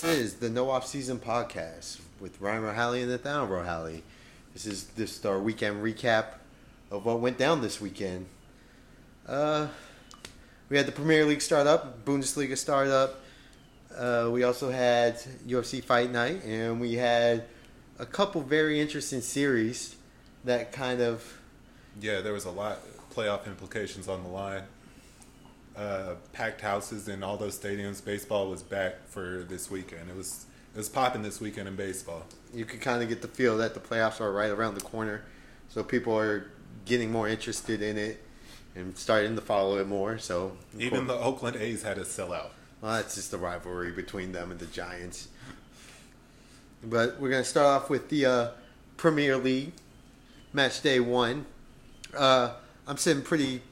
This is the No Off Season Podcast with Ryan Rohalli and Nathaniel Rohalli. This is our weekend recap of what went down this weekend. We had the Premier League start up, Bundesliga start up. We also had UFC Fight Night, and we had a couple very interesting series that kind of... Yeah, there was a lot of playoff implications on the line. Packed houses in all those stadiums. Baseball was back for this weekend. It was popping this weekend in baseball. You could kind of get the feel that the playoffs are right around the corner, so people are getting more interested in it and starting to follow it more. So even the Oakland A's had a sellout. Well, that's just the rivalry between them and the Giants. But we're gonna start off with the Premier League match day one. I'm sitting pretty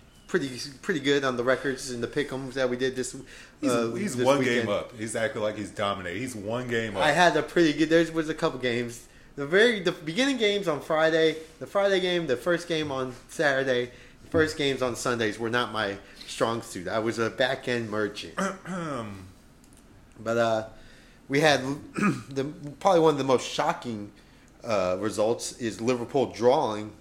good on the records and the pick'ems that we did this He's this one weekend. Game up. He's acting like he's dominated. He's one game up. I had a pretty good... There was a couple games. The beginning games on Friday, the Friday game, the first game on Saturday, the first games on Sundays were not my strong suit. I was a back-end merchant. But we had probably one of the most shocking results is Liverpool drawing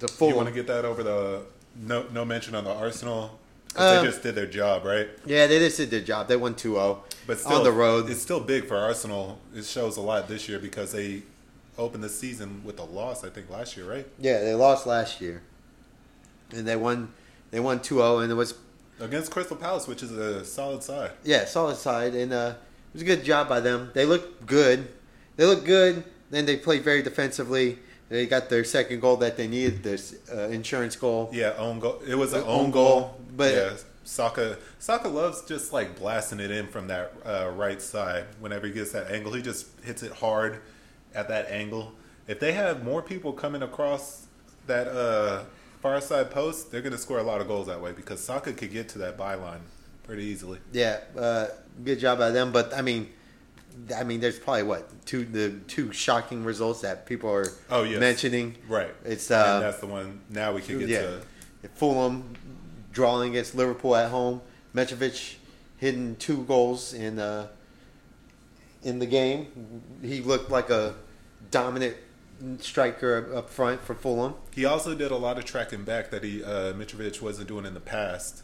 the Fulham. You want to get that over the... No mention on the Arsenal. They just did their job, right? Yeah, they just did their job. They won 2-0 but still, on the road. It's still big for Arsenal. It shows a lot this year because they opened the season with a loss, I think, last year, right? Yeah, they lost last year. And they won 2-0, and it was... against Crystal Palace, which is a solid side. Yeah, solid side. And it was a good job by them. They looked good. Then they played very defensively. They got their second goal that they needed, this insurance goal. Yeah, own goal. It was an own goal. But yeah, Saka loves just like blasting it in from that right side. Whenever he gets that angle, he just hits it hard at that angle. If they have more people coming across that far side post, they're going to score a lot of goals that way because Saka could get to that byline pretty easily. Yeah, good job by them. But, I mean, there's probably two shocking results that people are mentioning. Right, it's and that's the one. Now we can get to Fulham drawing against Liverpool at home. Mitrovic hitting two goals in the game. He looked like a dominant striker up front for Fulham. He also did a lot of tracking back that Mitrovic wasn't doing in the past.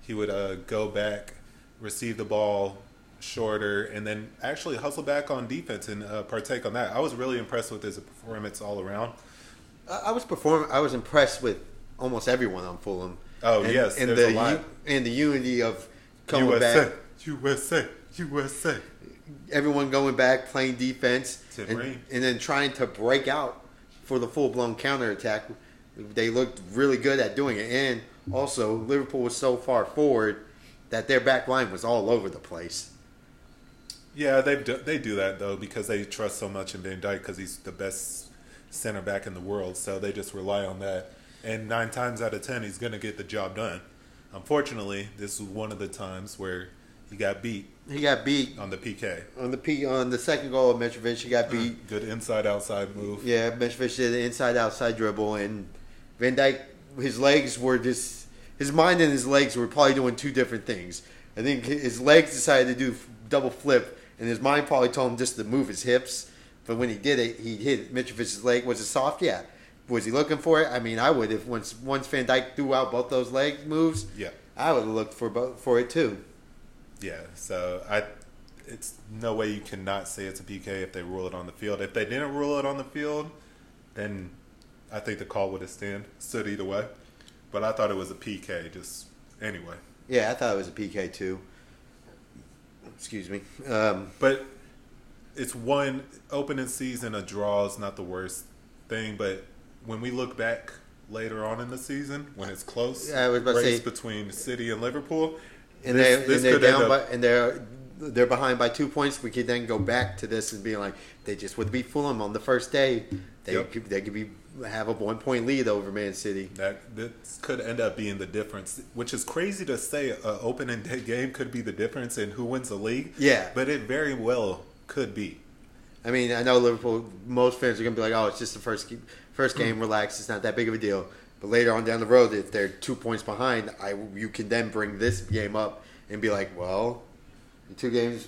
He would go back, receive the ball shorter, and then actually hustle back on defense and partake on that. I was really impressed with his performance all around. I was impressed with almost everyone on Fulham. Oh, and, yes. And there's a lot. And the unity of coming USA, back. USA. Everyone going back, playing defense, and then trying to break out for the full-blown counterattack. They looked really good at doing it. And also, Liverpool was so far forward that their back line was all over the place. Yeah, they do that, though, because they trust so much in Van Dijk because he's the best center back in the world. So they just rely on that. And 9 times out of 10, he's going to get the job done. Unfortunately, this is one of the times where he got beat. He got beat. On the PK. On the second goal of Mitrovic, he got beat. Good inside-outside move. Yeah, Mitrovic did an inside-outside dribble. And Van Dijk, his mind and his legs were probably doing two different things. I think his legs decided to do double flip, and his mind probably told him just to move his hips. But when he did it, he hit Mitrovic's leg. Was it soft? Yeah. Was he looking for it? I mean, I would. If once Van Dijk threw out both those leg moves, yeah, I would have looked for it too. Yeah. So it's no way you cannot say it's a PK if they rule it on the field. If they didn't rule it on the field, then I think the call would have stood either way. But I thought it was a PK. Just anyway. Yeah, I thought it was a PK too. Excuse me. But it's one opening season. A draw is not the worst thing, but when we look back later on in the season, when it's close, race between City and Liverpool, and they're behind by 2 points, we could then go back to this and be like, they just would beat Fulham on the first day. They could have a 1-point lead over Man City. This could end up being the difference, which is crazy to say. An opening day game could be the difference in who wins the league. Yeah, but it very well could be. I mean, I know Liverpool. Most fans are going to be like, "Oh, it's just the first game. Relax. It's not that big of a deal." But later on down the road, if they're 2 points behind, you can then bring this game up and be like, "Well, 2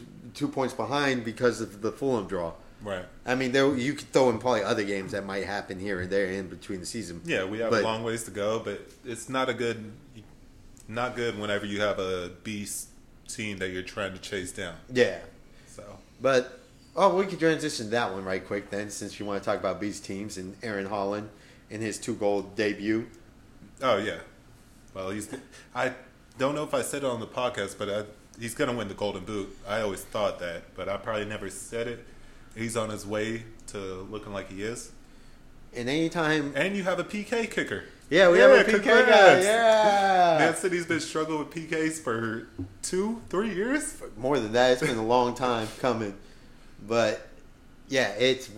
points behind because of the Fulham draw. Right. I mean, there you could throw in probably other games that might happen here and there in between the season. Yeah, we have a long ways to go, but it's not good whenever you have a beast team that you're trying to chase down. Yeah. So. But we could transition that one right quick then, since you want to talk about beast teams and Aaron Haaland and his 2-goal debut. Oh yeah. Well, I don't know if I said it on the podcast, but he's going to win the Golden Boot. I always thought that, but I probably never said it. He's on his way to looking like he is. And anytime... And you have a PK kicker. Yeah, we have a PK guy. Yeah. Man City's been struggling with PKs for 2-3 years. More than that. It's been a long time coming. But, yeah, it's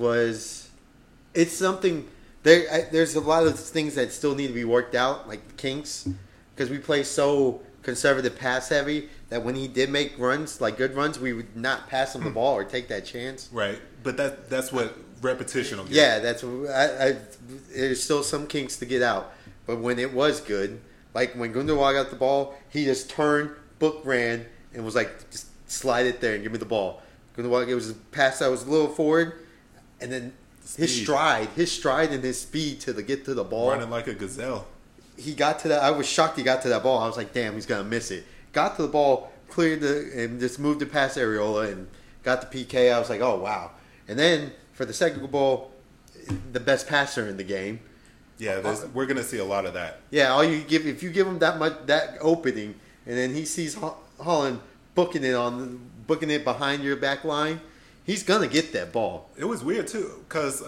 something... There's a lot of things that still need to be worked out, like kinks, because we play so conservative pass heavy that when he did make runs, like good runs, we would not pass him the ball or take that chance. Right, but that's what repetition will get. Yeah, there's still some kinks to get out. But when it was good, like when Gundawa got the ball, he just turned, book ran, and was like, just slide it there and give me the ball. Gundawa, it was a pass that was a little forward, and then... His stride and his speed to get to the ball. Running like a gazelle. He got to that. I was shocked he got to that ball. I was like, damn, he's going to miss it. Got to the ball, and just moved it past Areola and got the PK. I was like, oh, wow. And then for the second ball, the best passer in the game. Yeah, we're going to see a lot of that. Yeah, if you give him that much, that opening, and then he sees Haaland booking it behind your back line, he's going to get that ball. It was weird, too, because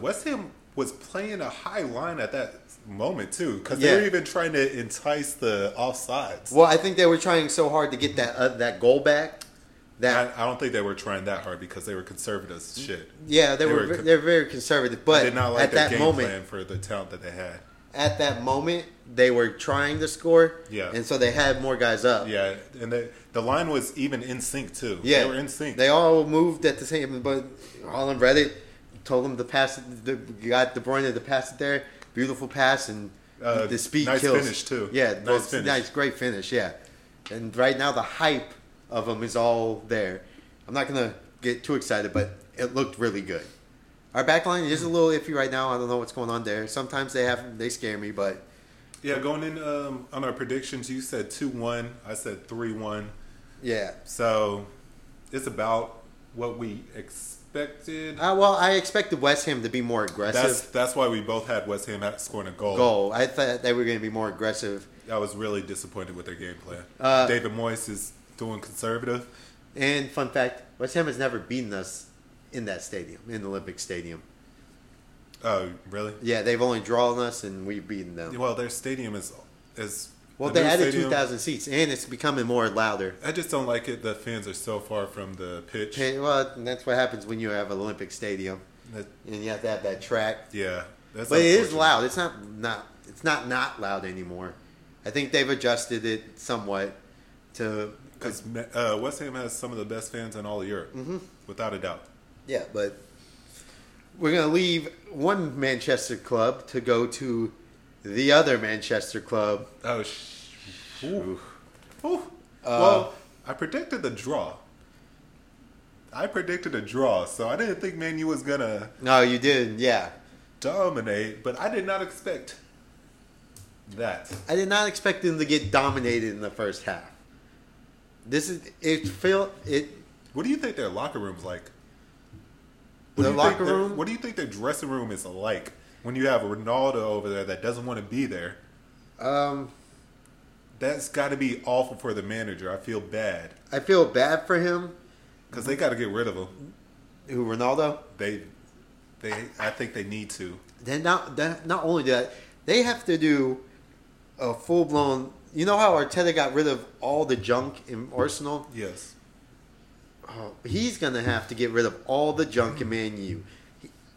West Ham was playing a high line at that moment, too, because they were even trying to entice the offsides. Well, I think they were trying so hard to get that goal back. I don't think they were trying that hard because they were conservative as shit. Yeah, they were very conservative, but I did not like their game plan for the talent that they had. At that moment, they were trying to score, and so they had more guys up. Yeah, and the line was even in sync, too. Yeah. They were in sync. They all moved at the same, but Haaland read it, told him to pass it, got De Bruyne to pass it there. Beautiful pass, and the speed kills. Nice finish, too. Yeah, nice finish. Nice, great finish, yeah. And right now, the hype of him is all there. I'm not going to get too excited, but it looked really good. Our back line is a little iffy right now. I don't know what's going on there. Sometimes they scare me, but... Yeah, going in on our predictions, you said 2-1. I said 3-1. Yeah. So, it's about what we expected. I expected West Ham to be more aggressive. That's why we both had West Ham scoring a goal. I thought they were going to be more aggressive. I was really disappointed with their game plan. David Moyes is doing conservative. And, fun fact, West Ham has never beaten us in that stadium, in the Olympic Stadium. Oh, really? Yeah, they've only drawn us and we've beaten them. Well, their stadium is well, they added 2,000 seats and it's becoming more louder. I just don't like it. The fans are so far from the pitch. Well, that's what happens when you have an Olympic Stadium and you have to have that track. Yeah, but it is loud. It's not loud anymore. I think they've adjusted it somewhat to because West Ham has some of the best fans in all of Europe, without a doubt. Yeah, but we're going to leave one Manchester club to go to the other Manchester club. Oh, Ooh. Ooh. Well, I predicted the draw. So I didn't think Man U was going to... No, you did, yeah. Dominate, but I did not expect that. I did not expect them to get dominated in the first half. What do you think their locker room's like? What do you think their dressing room is like when you have Ronaldo over there that doesn't want to be there? That's got to be awful for the manager. I feel bad for him because they got to get rid of him. Who, Ronaldo? I think they need to. Not only that, they have to do a full blown. You know how Arteta got rid of all the junk in Arsenal? Yes. Oh, he's going to have to get rid of all the junk in Man U.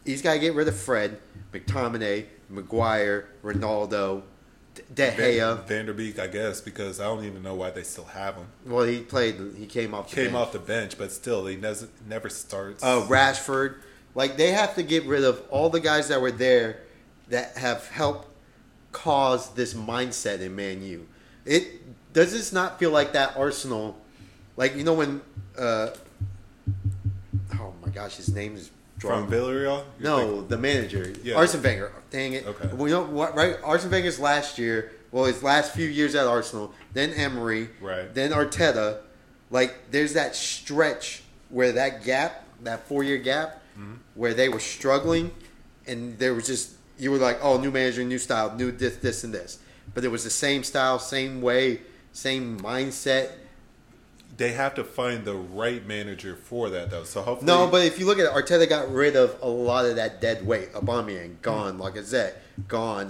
He's got to get rid of Fred, McTominay, Maguire, Ronaldo, De Gea. Van der Beek, I guess, because I don't even know why they still have him. Well, he came off the bench. Came off the bench, but still, he never starts. Rashford. Like, they have to get rid of all the guys that were there that have helped cause this mindset in Man U. Does this not feel like that Arsenal Like, you know when... oh, my gosh, his name is... From Villarreal? No, the manager. Yeah. Arsene Wenger. Dang it. Okay. We don't, right? Arsene Wenger's last year, well, his last few years at Arsenal, then Emery, right, then Arteta. Like, there's that stretch where that gap, that 4-year gap, mm-hmm, where they were struggling, and there was just, you were like, oh, new manager, new style, new this, this, and this. But it was the same style, same way, same mindset. They have to find the right manager for that, though. So hopefully, no. But if you look at it, Arteta got rid of a lot of that dead weight. Aubameyang gone, Lacazette gone.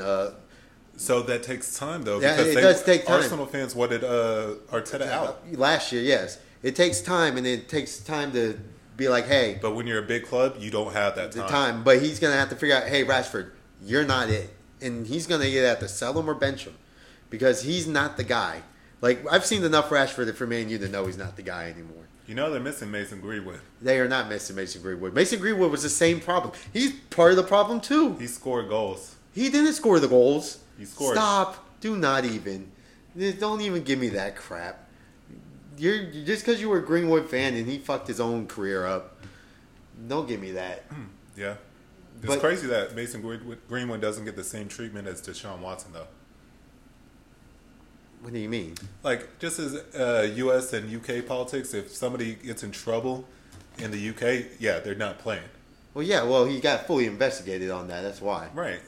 So that takes time, though. Yeah, because it does take time. Arsenal fans wanted Arteta out last year. Yes, it takes time, and it takes time to be like, hey. But when you're a big club, you don't have that time. But he's gonna have to figure out, hey, Rashford, you're not it, and he's gonna either have to sell him or bench him because he's not the guy. Like, I've seen enough Rashford for Man U to know he's not the guy anymore. You know they're missing Mason Greenwood. They are not missing Mason Greenwood. Mason Greenwood was the same problem. He's part of the problem, too. He scored goals. He didn't score the goals. He scored. Stop. Do not even. Don't even give me that crap. You're just because you were a Greenwood fan and he fucked his own career up, don't give me that. Yeah. It's crazy that Mason Greenwood doesn't get the same treatment as Deshaun Watson, though. What do you mean? Like, just as U.S. and U.K. politics, if somebody gets in trouble in the U.K., yeah, they're not playing. Well, yeah, well, he got fully investigated on that. That's why. Right.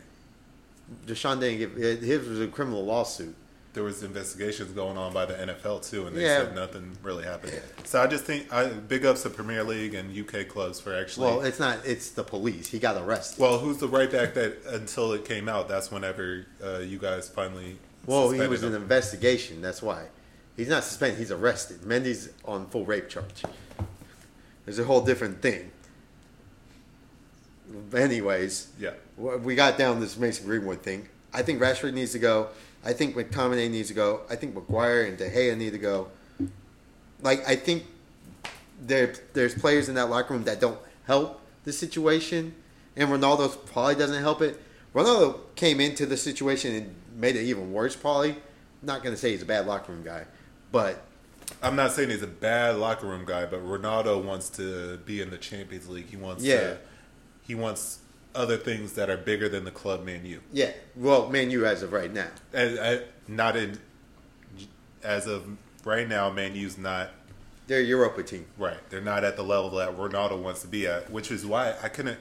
Deshaun didn't get... His was a criminal lawsuit. There was investigations going on by the NFL, too, and they said nothing really happened. Yeah. So I just think... big ups to Premier League and U.K. clubs for actually... Well, it's not... It's the police. He got arrested. Well, who's the right back that, until it came out, that's whenever you guys finally... Well, he was in an investigation. That's why. He's not suspended. He's arrested. Mendy's on full rape charge. There's a whole different thing. Anyways, yeah, we got down this Mason Greenwood thing. I think Rashford needs to go. I think McTominay needs to go. I think Maguire and De Gea need to go. Like, I think there's players in that locker room that don't help the situation, and Ronaldo probably doesn't help it. Ronaldo came into the situation and made it even worse, probably. I'm not going to say he's a bad locker room guy, but... I'm not saying he's a bad locker room guy, but Ronaldo wants to be in the Champions League. He wants to... He wants other things that are bigger than the club Man U. Yeah. Well, Man U as of right now. As of right now, Man U's not... They're a Europa team. Right. They're not at the level that Ronaldo wants to be at, which is why I couldn't...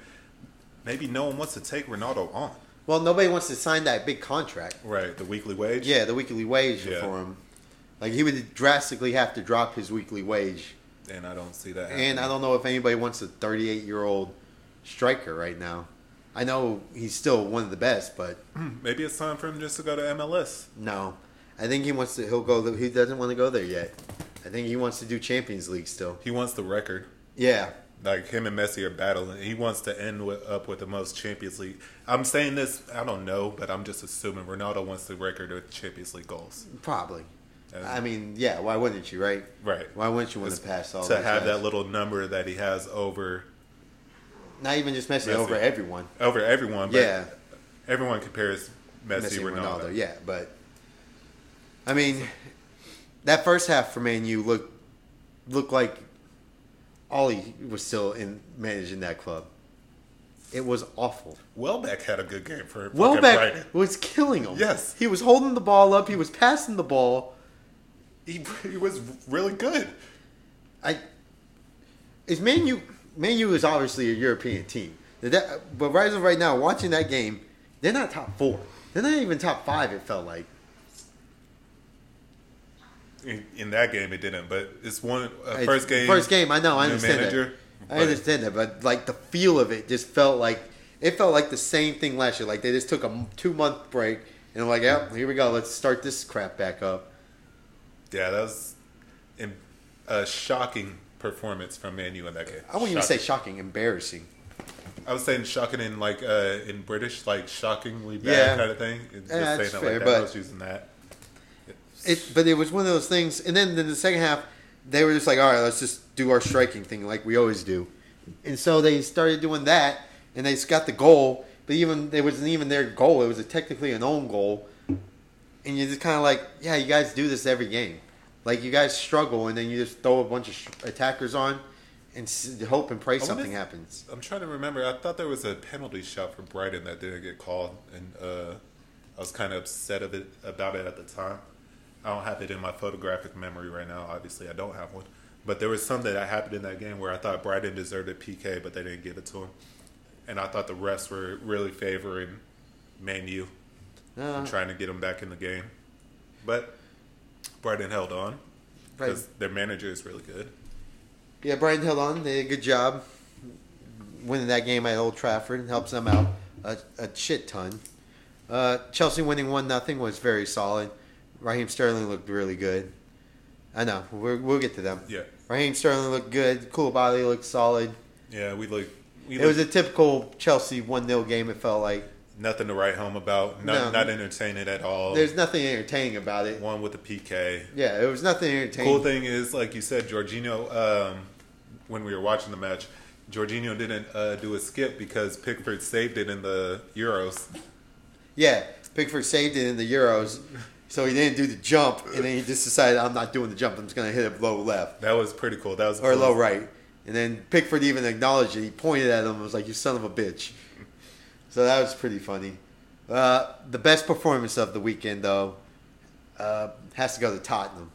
Maybe no one wants to take Ronaldo on. Well, nobody wants to sign that big contract. Right, the weekly wage? Yeah, the weekly wage for him. Like, he would drastically have to drop his weekly wage. And I don't see that happening. And I don't know if anybody wants a 38-year-old striker right now. I know he's still one of the best, but... Maybe it's time for him just to go to MLS. No. I think he wants to... He doesn't want to go there yet. I think he wants to do Champions League still. He wants the record. Yeah. Like, him and Messi are battling. He wants to end up with the most Champions League. I'm saying this, I don't know, but I'm just assuming Ronaldo wants the record with Champions League goals. Probably. Why wouldn't you, right? Right. Why wouldn't you want to pass all that? To have that little number that he has over... Not even just Messi, over everyone. Over everyone, but everyone compares Messi and Ronaldo. Yeah, but... I mean, that first half for Man U looked like... Ollie was still in managing that club. It was awful. Welbeck had a good game for Brighton. Was killing him. Yes. He was holding the ball up. He was passing the ball. He was really good. Man U is obviously a European team. But right now, watching that game, they're not top four. They're not even top five, it felt like. In that game, it didn't, but it's one first game. First game, I know, I understand manager, that. I understand that, but like the feel of it just felt like the same thing last year. Like they just took a 2-month break and I'm like, yeah, here we go, let's start this crap back up. Yeah, that was a shocking performance from Man U in that game. I wouldn't even say shocking, embarrassing. I was saying shocking in like in British, like shockingly bad kind of thing. Just that's saying that fair, like that. I was using that. But it was one of those things. And then in the second half, they were just like, all right, let's just do our striking thing like we always do. And so they started doing that, and they got the goal. But even it wasn't even their goal. It was technically an own goal. And you're just kind of like, yeah, you guys do this every game. Like, you guys struggle, and then you just throw a bunch of attackers on and hope and pray something happens. I'm trying to remember. I thought there was a penalty shot for Brighton that didn't get called, and I was kind of upset about it at the time. I don't have it in my photographic memory right now. Obviously, I don't have one. But there was something that happened in that game where I thought Brighton deserved a PK, but they didn't give it to him. And I thought the refs were really favoring Man U and trying to get him back in the game. But Brighton held on because their manager is really good. Yeah, Brighton held on. They did a good job winning that game at Old Trafford and helps them out a shit ton. Chelsea winning 1-0 was very solid. Raheem Sterling looked really good. I know. We'll get to them. Yeah. Raheem Sterling looked good. Koulibaly looked solid. Yeah, it was a typical Chelsea 1-0 game, it felt like. Nothing to write home about. Not entertaining at all. There's nothing entertaining about it. One with a PK. Yeah, it was nothing entertaining. Cool thing is, like you said, Jorginho, when we were watching the match, Jorginho didn't do a skip because Pickford saved it in the Euros. Yeah, Pickford saved it in the Euros. So he didn't do the jump, and then he just decided, I'm not doing the jump. I'm just going to hit it low left. That was pretty cool. Or low right. And then Pickford even acknowledged it. He pointed at him and was like, you son of a bitch. So that was pretty funny. The best performance of the weekend, though, has to go to Tottenham.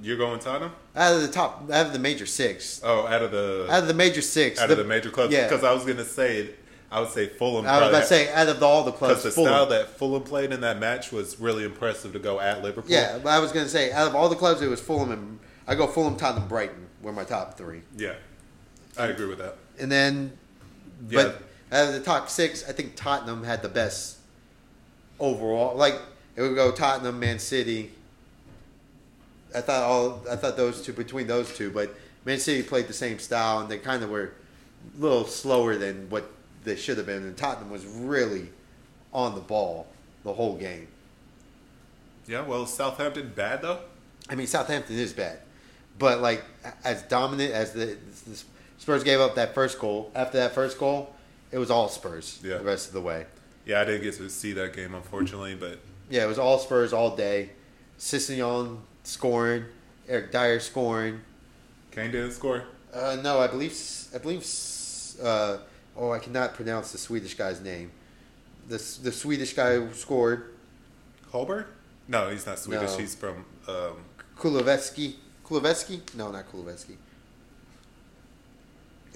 You're going Tottenham? Out of the major six. Oh, out of the major six. Out of the major clubs. Because I was going to say, I would say Fulham. I was about to say, out of all the clubs, because the style that Fulham played in that match was really impressive to go at Liverpool. Yeah, I was going to say, out of all the clubs, it was Fulham. And I go Fulham, Tottenham, Brighton were my top three. Yeah, I agree with that. And then, but out of the top six, I think Tottenham had the best overall. Like, it would go Tottenham, Man City. I thought those two, but Man City played the same style, and they kind of were a little slower than what they should have been. And Tottenham was really on the ball the whole game. Yeah, well, Southampton bad, though? I mean, Southampton is bad. But, like, as dominant as the Spurs gave up that first goal. After that first goal, it was all Spurs the rest of the way. Yeah, I didn't get to see that game, unfortunately. But yeah, it was all Spurs all day. Sessegnon scoring. Eric Dyer scoring. Kane didn't score? No, I believe oh, I cannot pronounce the Swedish guy's name. The Swedish guy scored. Holberg? No, he's not Swedish. No. He's from Kulusevski. Kulusevski? No, not Kulusevski.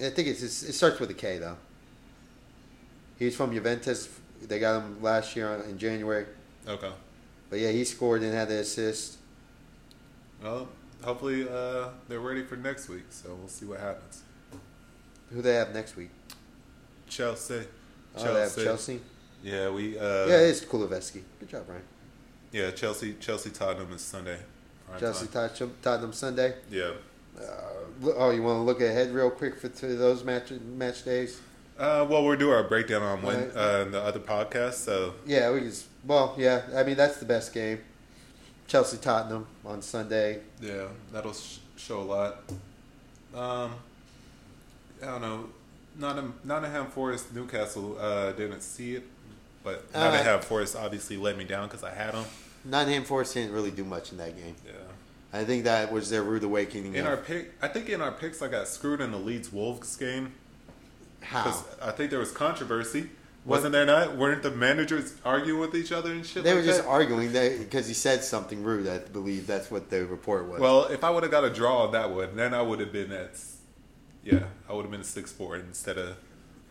I think it starts with a K, though. He's from Juventus. They got him last year in January. Okay. But, yeah, he scored and had the assist. Well, hopefully they're ready for next week, so we'll see what happens. Who they have next week? Chelsea. Oh, they have Chelsea? Yeah, it is Kulusevski. Good job, Ryan. Yeah, Chelsea Tottenham is Sunday. Chelsea Tottenham Sunday? Yeah. You want to look ahead real quick for those match days? Well, we'll do our breakdown on the other podcast. So yeah, I mean, that's the best game. Chelsea Tottenham on Sunday. Yeah, that'll show a lot. I don't know. Nottingham Forest, Newcastle, didn't see it, but Nottingham Forest obviously let me down because I had them. Nottingham Forest didn't really do much in that game. Yeah. I think that was their rude awakening. I think in our picks, I got screwed in the Leeds Wolves game. How? I think there was controversy. Wasn't there not? Weren't the managers arguing with each other and shit? They were just arguing because he said something rude. I believe that's what the report was. Well, if I would have got a draw on that one, then I would have been at. Yeah, I would have been 6-4 instead of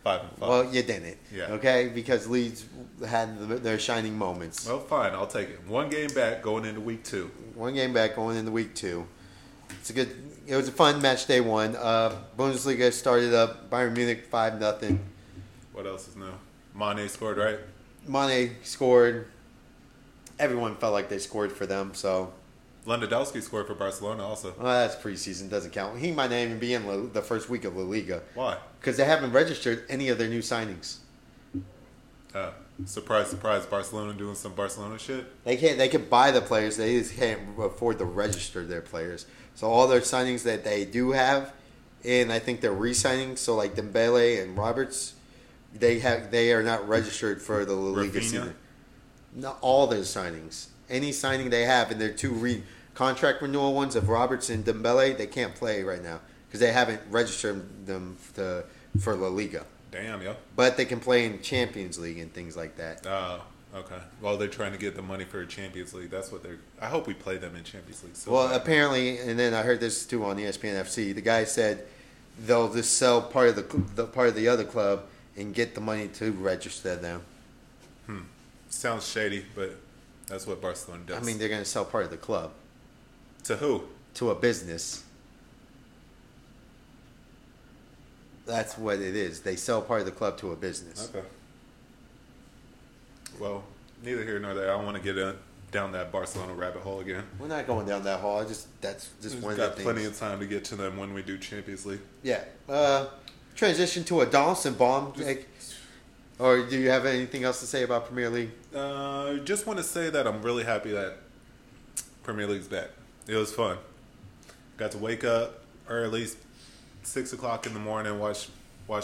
5-5. Well, you didn't. Yeah. Okay, because Leeds had their shining moments. Well, fine, I'll take it. One game back going into week two. It's it was a fun match day one. Bundesliga started up. Bayern Munich 5-0. What else is new? Mane scored, right? Mane scored. Everyone felt like they scored for them, so. Lewandowski scored for Barcelona also. Well, that's preseason. Doesn't count. He might not even be in the first week of La Liga. Why? Because they haven't registered any of their new signings. Surprise, surprise. Barcelona doing some Barcelona shit? They can buy the players. They just can't afford to register their players. So all their signings that they do have, and I think they're re-signing, so like Dembele and Roberts, they are not registered for the La Liga season. Not all their signings. any signing they have in their two contract renewal ones of Roberts and Dembele, they can't play right now because they haven't registered them for La Liga. Damn, yo. But they can play in Champions League and things like that. Oh, okay. Well, they're trying to get the money for Champions League. That's what they're... I hope we play them in Champions League. So well, apparently, and then I heard this too on ESPN FC, the guy said they'll just sell part of the part of the other club and get the money to register them. Hmm. Sounds shady, but that's what Barcelona does. I mean, they're going to sell part of the club. To who? To a business. That's what it is. They sell part of the club to a business. Okay. Well, neither here nor there. I don't want to get down that Barcelona rabbit hole again. We're not going down that hole. We've one of the things. We've got plenty of time to get to them when we do Champions League. Yeah. Transition to a Donaldson bomb. Or do you have anything else to say about Premier League? I just want to say that I'm really happy that Premier League's back. It was fun. Got to wake up early, 6 o'clock in the morning, watch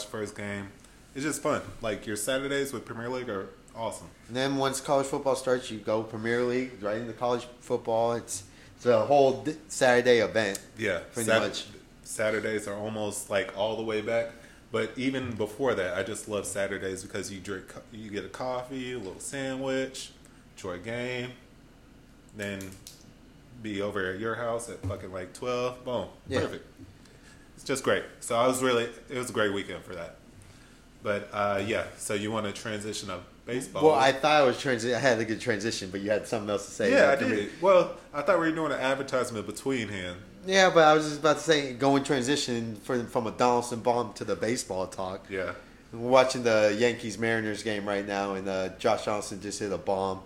first game. It's just fun. Like, your Saturdays with Premier League are awesome. And then once college football starts, you go Premier League, right into college football. It's a whole Saturday event. Yeah. Pretty much. Saturdays are almost, like, all the way back. But even before that, I just love Saturdays because you get a coffee, a little sandwich, enjoy a game, then be over at your house at fucking like 12. Boom. Yeah. Perfect. It's just great. So it was a great weekend for that. But so you want to transition to baseball? Well, I thought I had a good transition, but you had something else to say. Yeah, I did. Well, I thought we were doing an advertisement beforehand. Yeah, but I was just about to say, going transition from a Donaldson bomb to the baseball talk. Yeah. We're watching the Yankees-Mariners game right now, and Josh Johnson just hit a bomb.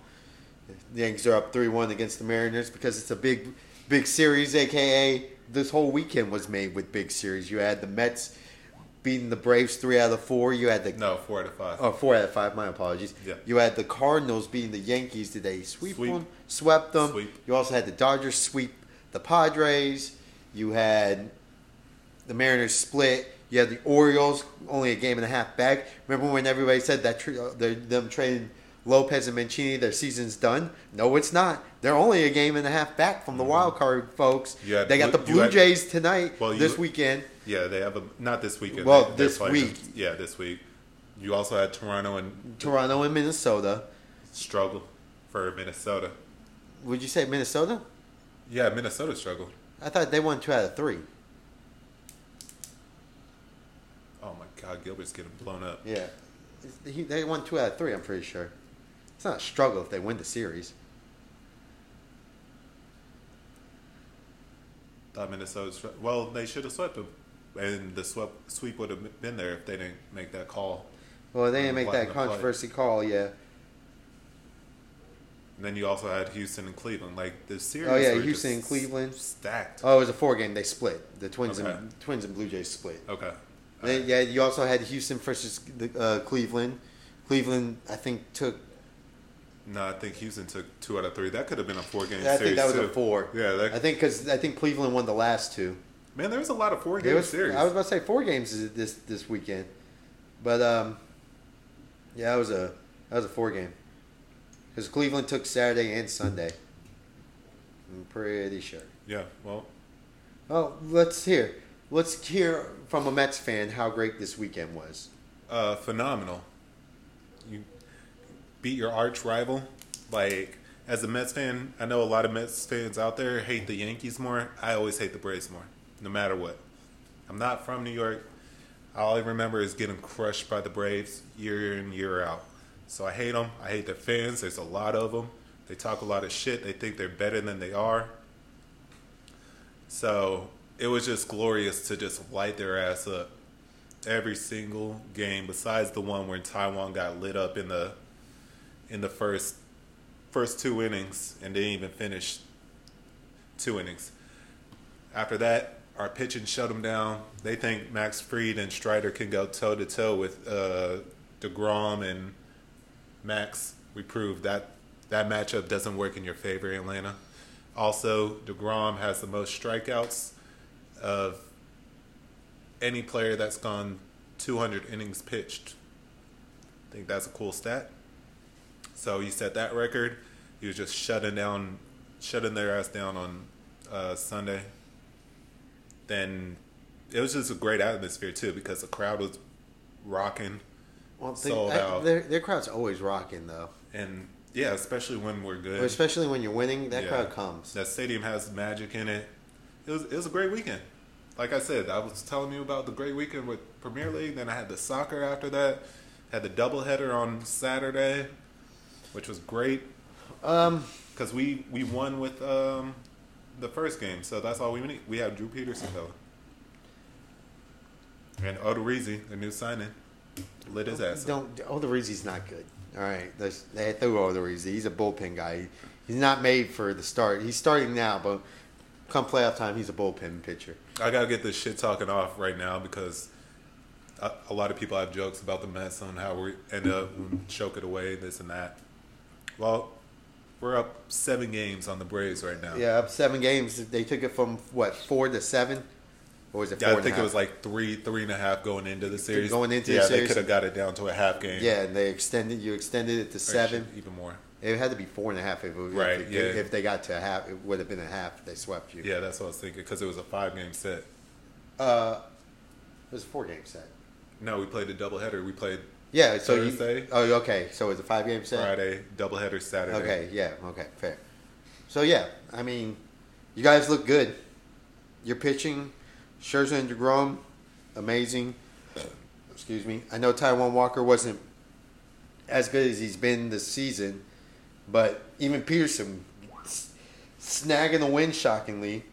The Yankees are up 3-1 against the Mariners because it's a big, big series, a.k.a. this whole weekend was made with big series. You had the Mets beating the Braves 3 out of 4. You had the... No, 4 out of 5. Oh, 4 out of 5. My apologies. Yeah. You had the Cardinals beating the Yankees. Did they sweep them? Swept them. Sweep. You also had the Dodgers sweep the Padres. You had the Mariners split. You had the Orioles only a game and a half back. Remember when everybody said that them trading Lopez and Mancini, their season's done? No, it's not. They're only a game and a half back from the wild card, folks. They got the Blue Jays tonight, this weekend. Yeah, they have not this weekend. Well, this week. Yeah, this week. You also had Toronto and Minnesota. Struggle for Minnesota. Would you say Minnesota? Yeah, Minnesota struggled. I thought they won 2 out of 3. Oh, my God. Gilbert's getting blown up. Yeah. They won 2 out of 3, I'm pretty sure. It's not a struggle if they win the series. Thought Minnesota... Well, they should have swept them. And the sweep would have been there if they didn't make that call. Well, they didn't make that controversy call, yeah. And then you also had Houston and Cleveland. Like, the series. Oh yeah, Houston and Cleveland stacked. Oh, it was a 4-game. They split. The Twins and Blue Jays split. Okay. Then, yeah, you also had Houston versus Cleveland. Cleveland, I think I think Houston took 2 out of 3. That could have been a 4-game series. I think that was a 4. Yeah, I think Cleveland won the last 2. Man, there was a lot of 4-game series. I was about to say 4 games this weekend, but yeah, that was a 4-game. Because Cleveland took Saturday and Sunday. I'm pretty sure. Yeah, well. Well, let's hear from a Mets fan how great this weekend was. Phenomenal. You beat your arch rival. Like, as a Mets fan, I know a lot of Mets fans out there hate the Yankees more. I always hate the Braves more, no matter what. I'm not from New York. All I remember is getting crushed by the Braves year in, year out. So I hate them. I hate their fans. There's a lot of them. They talk a lot of shit. They think they're better than they are. So it was just glorious to just light their ass up every single game, besides the one where Taiwan got lit up in the first 2 innings and didn't even finish 2 innings. After that, our pitching shut them down. They think Max Fried and Strider can go toe-to-toe with DeGrom and Max. We proved that matchup doesn't work in your favor, Atlanta. Also, DeGrom has the most strikeouts of any player that's gone 200 innings pitched. I think that's a cool stat. So he set that record. He was just shutting their ass down on Sunday. Then it was just a great atmosphere too because the crowd was rocking. Well, sold out. Their crowd's always rocking though. And yeah, especially when we're good. Or especially when you're winning, that crowd comes. That stadium has magic in it. It was a great weekend. Like I said, I was telling you about the great weekend with Premier League. Then I had the soccer after that. Had the doubleheader on Saturday, which was great. Because we won with the first game, so that's all we need. We have Drew Peterson though, and Odorizzi, the new signing, lit his ass. Odorizzi's not good. All right, they threw Odorizzi. He's a bullpen guy. He's not made for the start. He's starting now, but come playoff time, he's a bullpen pitcher. I gotta get this shit talking off right now because a lot of people have jokes about the Mets on how we end up and choke it away, this and that. Well, we're up 7 games on the Braves right now. Yeah, up 7 games. They took it from, 4-7? Or was it 4.5? Yeah, I think it was like 3.5 going into the series. Going into the series. Yeah, they could have got it down to a half game. Yeah, and they extended it to 7. Even more. It had to be 4.5. If they got to a half, it would have been a half if they swept you. Yeah, that's what I was thinking, because it was a 5-game set. It was a 4-game set. No, we played a doubleheader. We played Thursday. Oh, okay. So it was a 5-game set? Friday, doubleheader Saturday. Okay, yeah. Okay, fair. So, yeah, I mean, you guys look good. You're pitching. Scherzer and DeGrom, amazing. Excuse me. I know Taiwan Walker wasn't as good as he's been this season, but even Peterson snagging the win shockingly.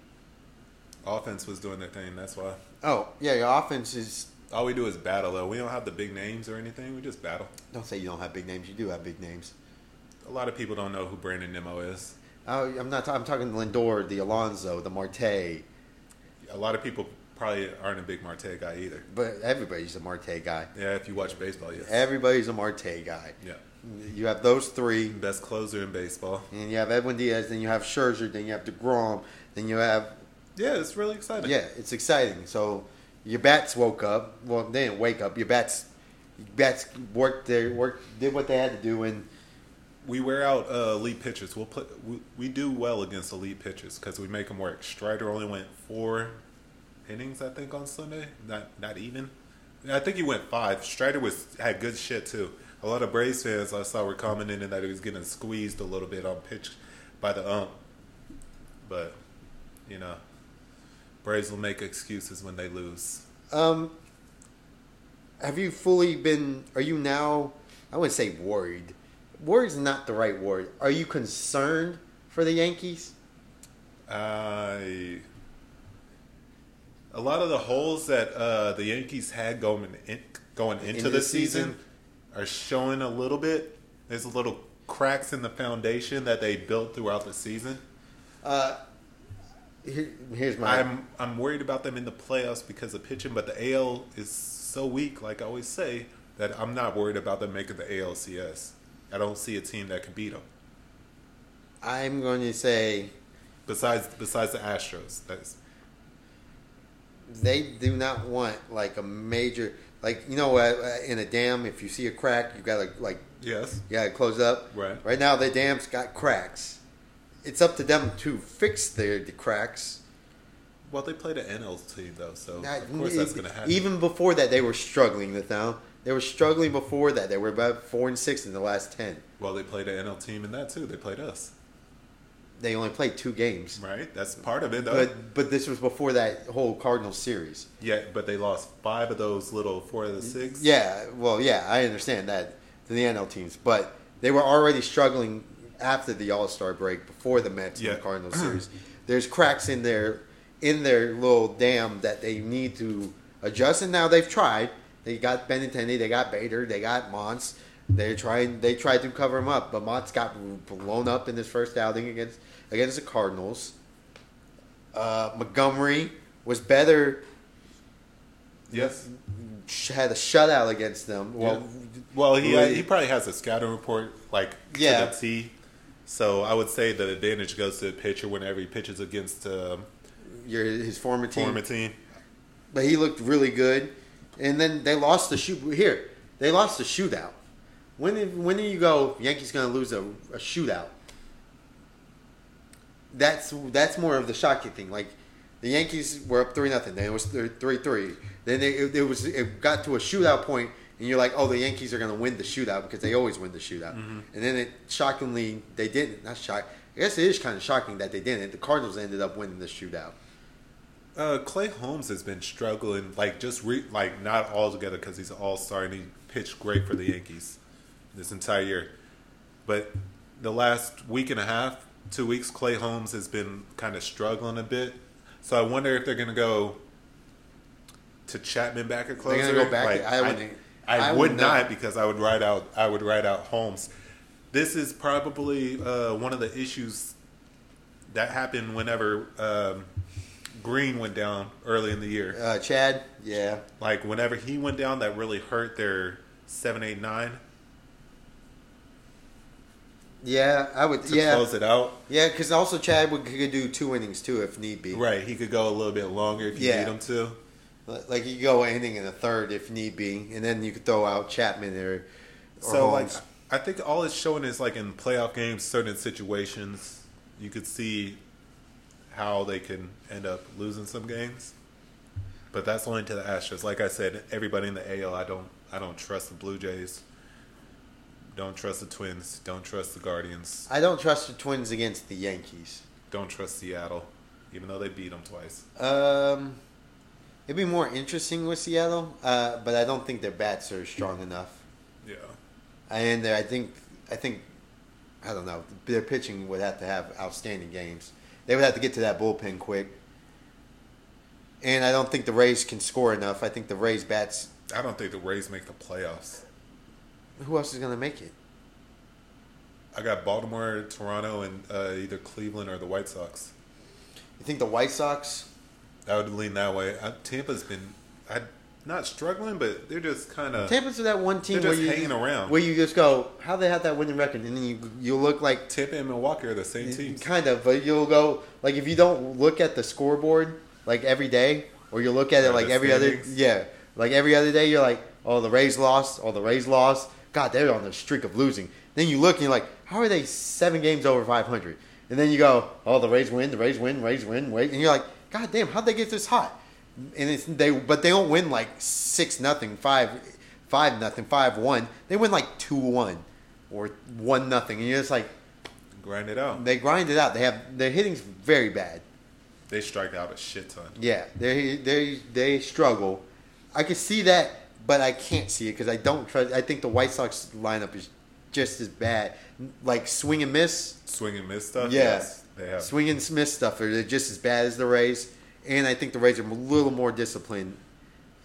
Offense was doing their thing, that's why. Oh, yeah, your offense is... All we do is battle, though. We don't have the big names or anything. We just battle. Don't say you don't have big names. You do have big names. A lot of people don't know who Brandon Nimmo is. I'm talking Lindor, the Alonso, the Marte. A lot of people probably aren't a big Marte guy either. But everybody's a Marte guy. Yeah, if you watch baseball, yes. Everybody's a Marte guy. Yeah. You have those three. Best closer in baseball. And you have Edwin Diaz, then you have Scherzer, then you have DeGrom, then you have... Yeah, it's really exciting. Yeah, it's exciting. So... Your bats woke up. Well, they didn't wake up. Your bats did what they had to do, and we wear out elite pitchers. We do well against elite pitchers because we make them work. Strider only went 4 innings, I think, on Sunday. Not even. I think he went 5. Strider had good shit too. A lot of Braves fans I saw were commenting that he was getting squeezed a little bit on pitch by the ump, but you know. Braves will make excuses when they lose. Have you fully been... Are you now... I wouldn't say worried. Worried's not the right word. Are you concerned for the Yankees? A lot of the holes that the Yankees had going into the season are showing a little bit. There's little cracks in the foundation that they built throughout the season. Here's my... I'm worried about them in the playoffs because of pitching, but the AL is so weak, like I always say, that I'm not worried about them making the ALCS. I don't see a team that can beat them. I'm going to say... Besides the Astros. They do not want, like, a major... Like, you know, in a dam, if you see a crack, you got to, like... Yes. You got to close up. Right. Right now, the dam's got cracks. It's up to them to fix the cracks. Well, they played an NL team, though, so of course that's going to happen. Even before that, they were struggling. They were struggling before that. They were about 4-6 in the last 10. Well, they played an NL team in that, too. They played us. They only played 2 games. Right. That's part of it, though. But this was before that whole Cardinals series. Yeah, but they lost 5 of those 4 of the 6. Yeah, well, yeah, I understand that to the NL teams. But they were already struggling after the All-Star break, before the Mets and the Cardinals series. There's cracks in their little dam that they need to adjust, and now they've tried. They got Benintendi, they got Bader, they got Monts. They tried to cover him up, but Monts got blown up in his first outing against the Cardinals. Montgomery was better. Yes. Had a shutout against them. Well, he probably has a scouting report to the T. So I would say the advantage goes to the pitcher whenever he pitches against his former team. But he looked really good, and then they lost the shoot. Here, they lost the shootout. When do you go? Yankees going to lose a shootout? that's more of the shocking thing. Like, the Yankees were up 3-0. Then it was 3-3. Then it got to a shootout point, and you're like, oh, the Yankees are going to win the shootout because they always win the shootout. Mm-hmm. And then they didn't. Not shocking. I guess it is kind of shocking that they didn't. The Cardinals ended up winning the shootout. Clay Holmes has been struggling, not all together because he's an all-star and he pitched great for the Yankees this entire year. But the last week and a half, 2 weeks, Clay Holmes has been kind of struggling a bit. So I wonder if they're going to go to Chapman back at closer. They're going to go back. I would not because I would ride out Holmes. This is probably one of the issues that happened whenever Green went down early in the year. Chad, yeah. Like, whenever he went down, that really hurt their 7-8-9. Yeah, I would. To close it out. Yeah, because also Chad could do 2 innings, too, if need be. Right, he could go a little bit longer if you need him to. Like, he could go an inning and a third if need be, and then you could throw out Chapman or so, Holmes. Like, I think all it's showing is, like, in playoff games, certain situations, you could see how they can end up losing some games. But that's only to the Astros. Like I said, everybody in the AL, I don't trust the Blue Jays. Don't trust the Twins. Don't trust the Guardians. I don't trust the Twins against the Yankees. Don't trust Seattle, even though they beat them twice. It'd be more interesting with Seattle, but I don't think their bats are strong enough. Yeah. And I think, I don't know, their pitching would have to have outstanding games. They would have to get to that bullpen quick. And I don't think the Rays can score enough. I think the Rays bats... I don't think the Rays make the playoffs. Who else is going to make it? I got Baltimore, Toronto, and either Cleveland or the White Sox. You think the White Sox? I would lean that way. Tampa's been... not struggling, but they're just kind of... Tampa's that one team where you're hanging around. Where you just go, how they have that winning record? And then you look like... Tampa and Milwaukee are the same teams. Kind of, but you'll go... Like, if you don't look at the scoreboard, like, every day, or you look at it, like, every other... Yeah. Like, every other day, you're like, oh, the Rays lost. Oh, the Rays lost. God, they're on the streak of losing. Then you look, and you're like, how are they 7 games over .500? And then you go, oh, the Rays win, the Rays win, Rays win, wait. And you're like, God damn, how'd they get this hot? And they don't win like 6-0, 5-0, 5-1. They win like 2-1 or 1-0, and you're just like, grind it out. They grind it out. They have their hitting's very bad. They strike out a shit ton. Yeah, they struggle. I could see that, but I can't see it because I don't trust. I think the White Sox lineup is just as bad. Like swing and miss. Swing and miss stuff. Yeah. Yes, they have swing and miss stuff. They're just as bad as the Rays. And I think the Rays are a little more disciplined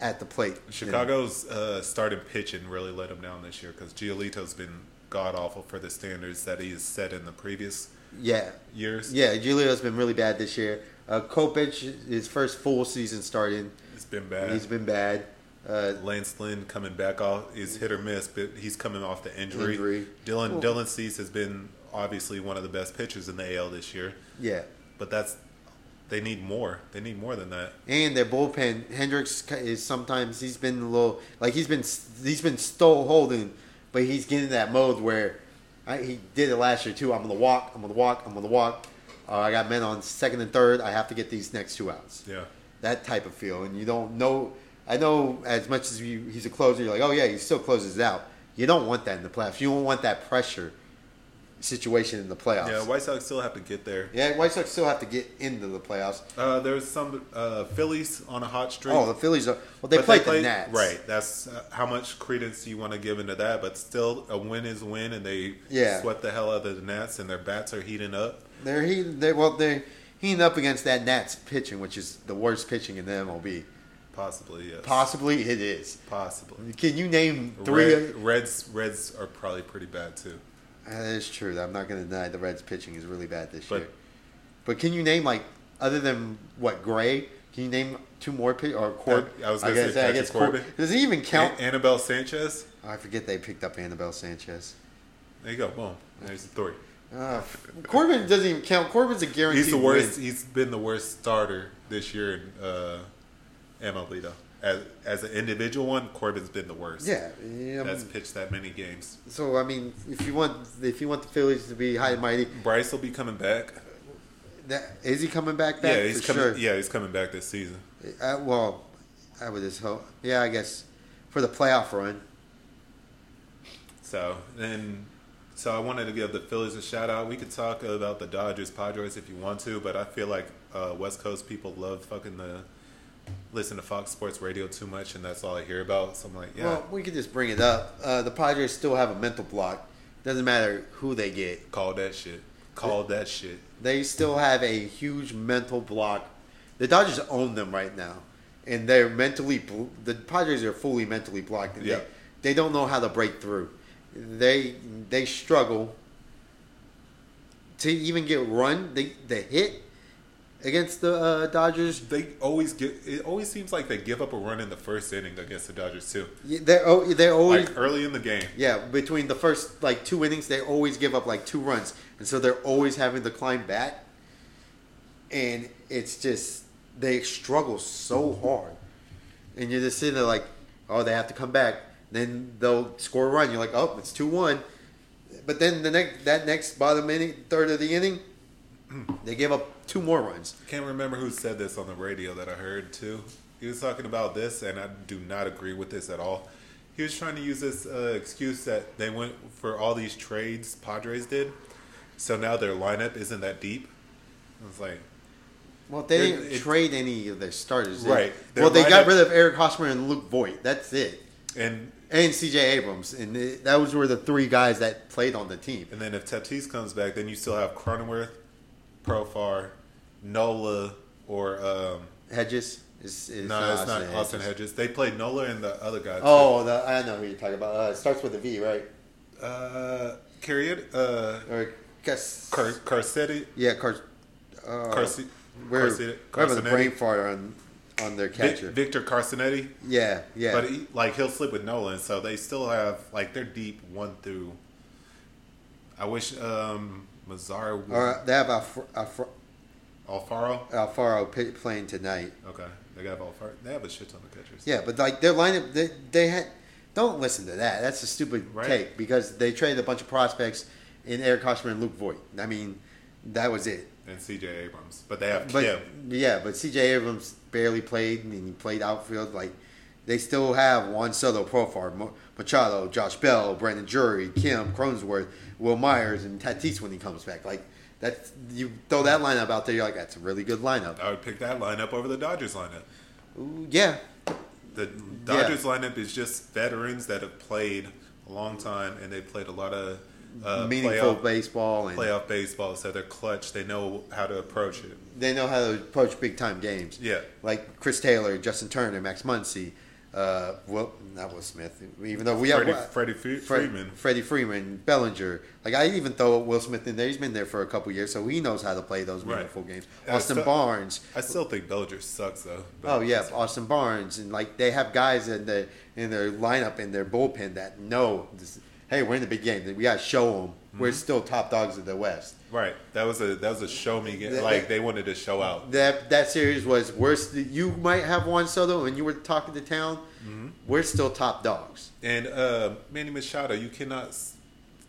at the plate. Chicago's starting pitching really let them down this year because Giolito's been god-awful for the standards that he has set in the previous years. Yeah, Giolito's been really bad this year. Kopech, his first full season starting. It's been bad. He's been bad. Lance Lynn coming back off is hit or miss, but he's coming off the injury. Dylan Cease has been obviously one of the best pitchers in the AL this year. Yeah. But that's... They need more. They need more than that. And their bullpen, Hendricks is sometimes he's been a little like he's been still holding, but he's getting that mode where he did it last year too. I'm gonna walk. I'm gonna walk. I'm gonna walk. I got men on second and third. I have to get these next 2 outs. Yeah, that type of feel. And you don't know. I know as much as he's a closer. You're like, oh yeah, he still closes out. You don't want that in the playoffs. You don't want that pressure situation in the playoffs. Yeah, White Sox still have to get there. Yeah, White Sox still have to get into the playoffs. There's some Phillies on a hot streak. Oh, the Phillies are... Well, they played the Nats. Right. That's how much credence you want to give into that, but still a win is a win, and they sweat the hell out of the Nats, and their bats are heating up. They're heating up against that Nats pitching, which is the worst pitching in the MLB. Possibly, yes. Possibly it is. Possibly. Can you name 3? Reds are probably pretty bad, too. That is true. I'm not going to deny the Reds' pitching is really bad this year. But can you name, like, other than, what, Gray? Can you name 2 more or Corbin? I was going to say Patrick Corbin. Does it even count? Anibal Sanchez? Oh, I forget they picked up Anibal Sanchez. There you go. Boom. There's the 3. Corbin doesn't even count. Corbin's a guaranteed he's the worst. Win. He's been the worst starter this year in MLB, though. As an individual one, Corbin's been the worst. Yeah, that's pitched that many games. So I mean, if you want the Phillies to be high and mighty, Bryce will be coming back. Is he coming back? Yeah, he's coming. Sure. Yeah, he's coming back this season. Well, I would just hope. Yeah, I guess for the playoff run. So I wanted to give the Phillies a shout out. We could talk about the Dodgers, Padres if you want to, but I feel like West Coast people love fucking listen to Fox Sports Radio too much, and that's all I hear about. So I'm like, yeah. Well, we could just bring it up. The Padres still have a mental block. Doesn't matter who they get. Call that shit. They still have a huge mental block. The Dodgers own them right now, and they're the Padres are fully mentally blocked. And they don't know how to break through. They struggle to even get run. They hit against the Dodgers. It always seems like they give up a run in the first inning against the Dodgers too. Yeah, they're always like early in the game. Yeah, between the first like two innings, they always give up like 2 runs, and so they're always having to climb back. And it's just they struggle so hard, and you're just sitting there like, oh, they have to come back. Then they'll score a run. You're like, oh, it's 2-1. But then that next bottom inning, third of the inning, they gave up 2 more runs. I can't remember who said this on the radio that I heard too. He was talking about this, and I do not agree with this at all. He was trying to use this excuse that they went for all these trades Padres did, so now their lineup isn't that deep. I was like, well, they didn't trade any of their starters, right? They got rid of Eric Hosmer and Luke Voit. That's it. And C.J. Abrams, and those were the 3 guys that played on the team. And then if Tatis comes back, then you still have Cronenworth, Profar, Nola, or Hedges. It's not Austin Hedges. They played Nola and the other guy. Oh, I know who you're talking about. It starts with a V, right? Carriot. Or Carcetti. Yeah, Carcetti. Where's the brain fart on their catcher, Victor Carcinetti. Yeah. But he'll slip with Nolan, so they still have they're deep 1 through. I wish Mazzara. They have Alfaro. Alfaro playing tonight. Okay, they got Alfaro. They have a shit ton of catchers. Yeah, but their lineup, they had. Don't listen to that. That's a stupid take because they traded a bunch of prospects in Eric Hosmer and Luke Voit. I mean, that was it. And C.J. Abrams, but they have Kim. Yeah, but C.J. Abrams barely played, and he played outfield. They still have Juan Soto, Profar, Machado, Josh Bell, Brandon Drury, Kim, Cronenworth, Will Myers, and Tatis when he comes back. You throw that lineup out there, you're like, that's a really good lineup. I would pick that lineup over the Dodgers lineup. Ooh, yeah. The Dodgers lineup is just veterans that have played a long time, and they played a lot of meaningful baseball and playoff baseball, so they're clutch. They know how to approach it. They know how to approach big time games. Yeah, like Chris Taylor, Justin Turner, Max Muncy, not Will Smith. Even though we have Freddie Freeman, Bellinger. I even throw Will Smith in there. He's been there for a couple years, so he knows how to play those meaningful games. Austin Barnes. I still think Bellinger sucks though. Oh yeah, Austin Barnes, and they have guys in their lineup in their bullpen that know. Hey, we're in the big game. We got to show them we're still top dogs of the West. Right. That was a show me game. They wanted to show out. That series was worse. You might have Juan Soto, and you were talking to town. Mm-hmm. We're still top dogs. And Manny Machado, you cannot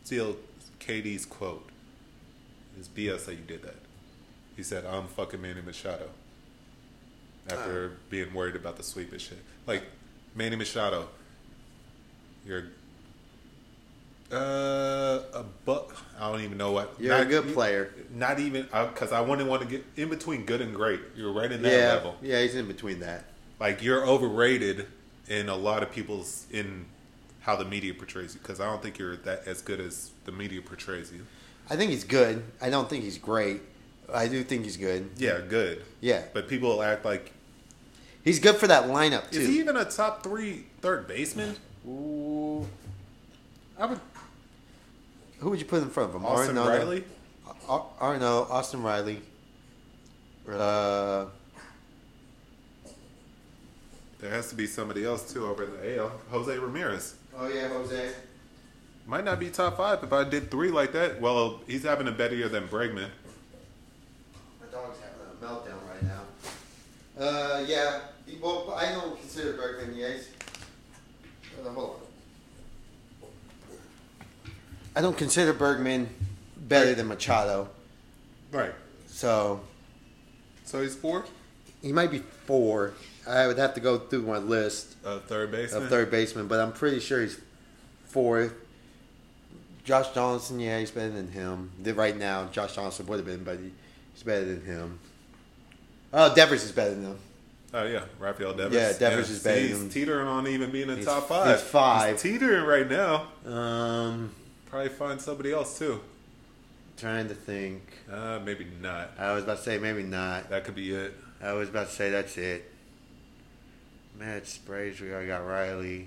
steal KD's quote. It's BS that you did that. He said, "I'm fucking Manny Machado." After being worried about the sweep and shit, Manny Machado, you're. I don't even know what. You're a good player. Not even because I wouldn't want to get in between good and great. You're right in that level. Yeah, he's in between that. You're overrated in a lot of people's in how the media portrays you. Because I don't think you're that as good as the media portrays you. I think he's good. I don't think he's great. I do think he's good. Yeah, good. Yeah, but people act like he's good for that lineup too. Is he even a top 3 third baseman? Ooh, I would. Who would you put in front of him? Austin Riley? Arno, Austin Riley. There has to be somebody else, too, over in the AL. Jose Ramirez. Oh, yeah, Jose. Might not be top 5 if I did 3 like that. Well, he's having a better year than Bregman. My dog's having a meltdown right now. Yeah. Well, I don't consider Bregman the ace. Hold on. I don't consider Bergman better than Machado. Right. So he's four? He might be four. I would have to go through my list. Of third baseman, but I'm pretty sure he's fourth. Josh Johnson, yeah, he's better than him. Right now, Josh Johnson would have been, but he's better than him. Oh, Devers is better than him. Oh, yeah. Rafael Devers. Yeah, Devers is better than him. He's teetering on even being in the top five. He's five. He's teetering right now. Probably find somebody else, too. Trying to think. Maybe not. I was about to say maybe not. That could be it. I was about to say that's it. Mets, Braves, we already got Riley.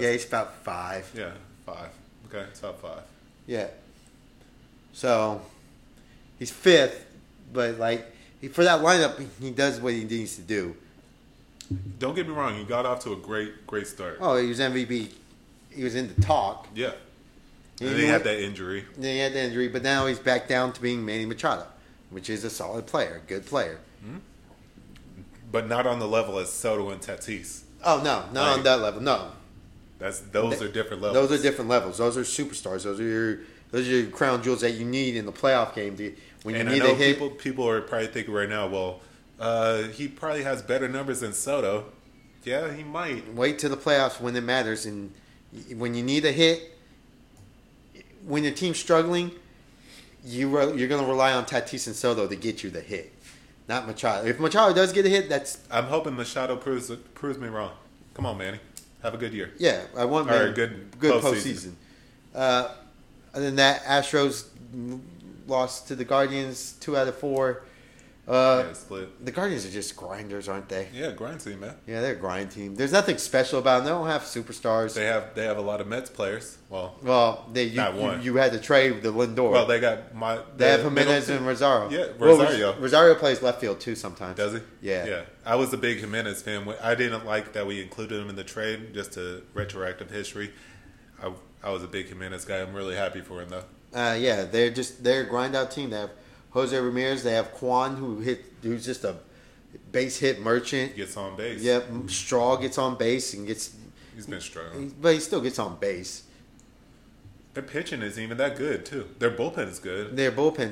Yeah, he's about five. Yeah, five. Okay, top five. Yeah. So, he's fifth, but, for that lineup, he does what he needs to do. Don't get me wrong. He got off to a great, great start. Oh, he was MVP. He was in the talk. Yeah. And then he had that injury. But now he's back down to being Manny Machado, which is a solid player, good player. Mm-hmm. But not on the level as Soto and Tatis. Oh, no. Not on that level. No. Those are different levels. Those are different levels. Those are superstars. Those are your crown jewels that you need in the playoff game. When you need a hit. People are probably thinking right now, well, he probably has better numbers than Soto. Yeah, he might. Wait till the playoffs when it matters. And when you need a hit, when your team's struggling, you're going to rely on Tatis and Soto to get you the hit. Not Machado. If Machado does get a hit, that's... I'm hoping Machado proves me wrong. Come on, Manny. Have a good year. Yeah, I want Manny. Or a good postseason. Other than that, Astros lost to the Guardians 2 out of 4. Split. The Guardians are just grinders, aren't they? Yeah, grind team, man. Yeah, they're a grind team. There's nothing special about them. They don't have superstars. They have a lot of Mets players. You had to trade the Lindor. Well, they got They have Jimenez and Rosario. Yeah, Rosario. Well, Rosario plays left field too sometimes. Does he? Yeah. Yeah. I was a big Jimenez fan. I didn't like that we included him in the trade just to retroactive history. I was a big Jimenez guy. I'm really happy for him though. Yeah, they're a grind out team. They have Jose Ramirez. They have Kwan who's just a base hit merchant. Gets on base. Yep. Straw gets on base and gets. He's been struggling, but he still gets on base. Their pitching isn't even that good, too. Their bullpen is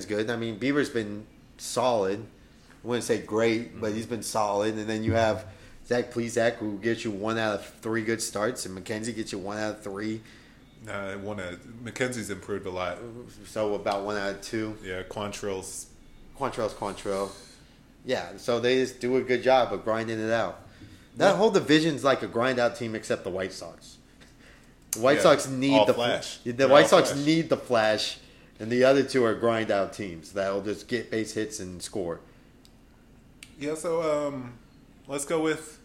good. I mean, Bieber's been solid. I wouldn't say great, but he's been solid. And then you have Zach Plesac, who gets you 1 out of 3 good starts, and McKenzie gets you 1 out of 3. McKenzie's improved a lot. So about 1 out of 2. Yeah, Quantrill's Quantrill. Yeah, so they just do a good job of grinding it out. That whole division's like a grind-out team except the White Sox. The White Sox need the flash. Need the flash, and the other two are grind-out teams that'll just get base hits and score. Yeah, so let's go with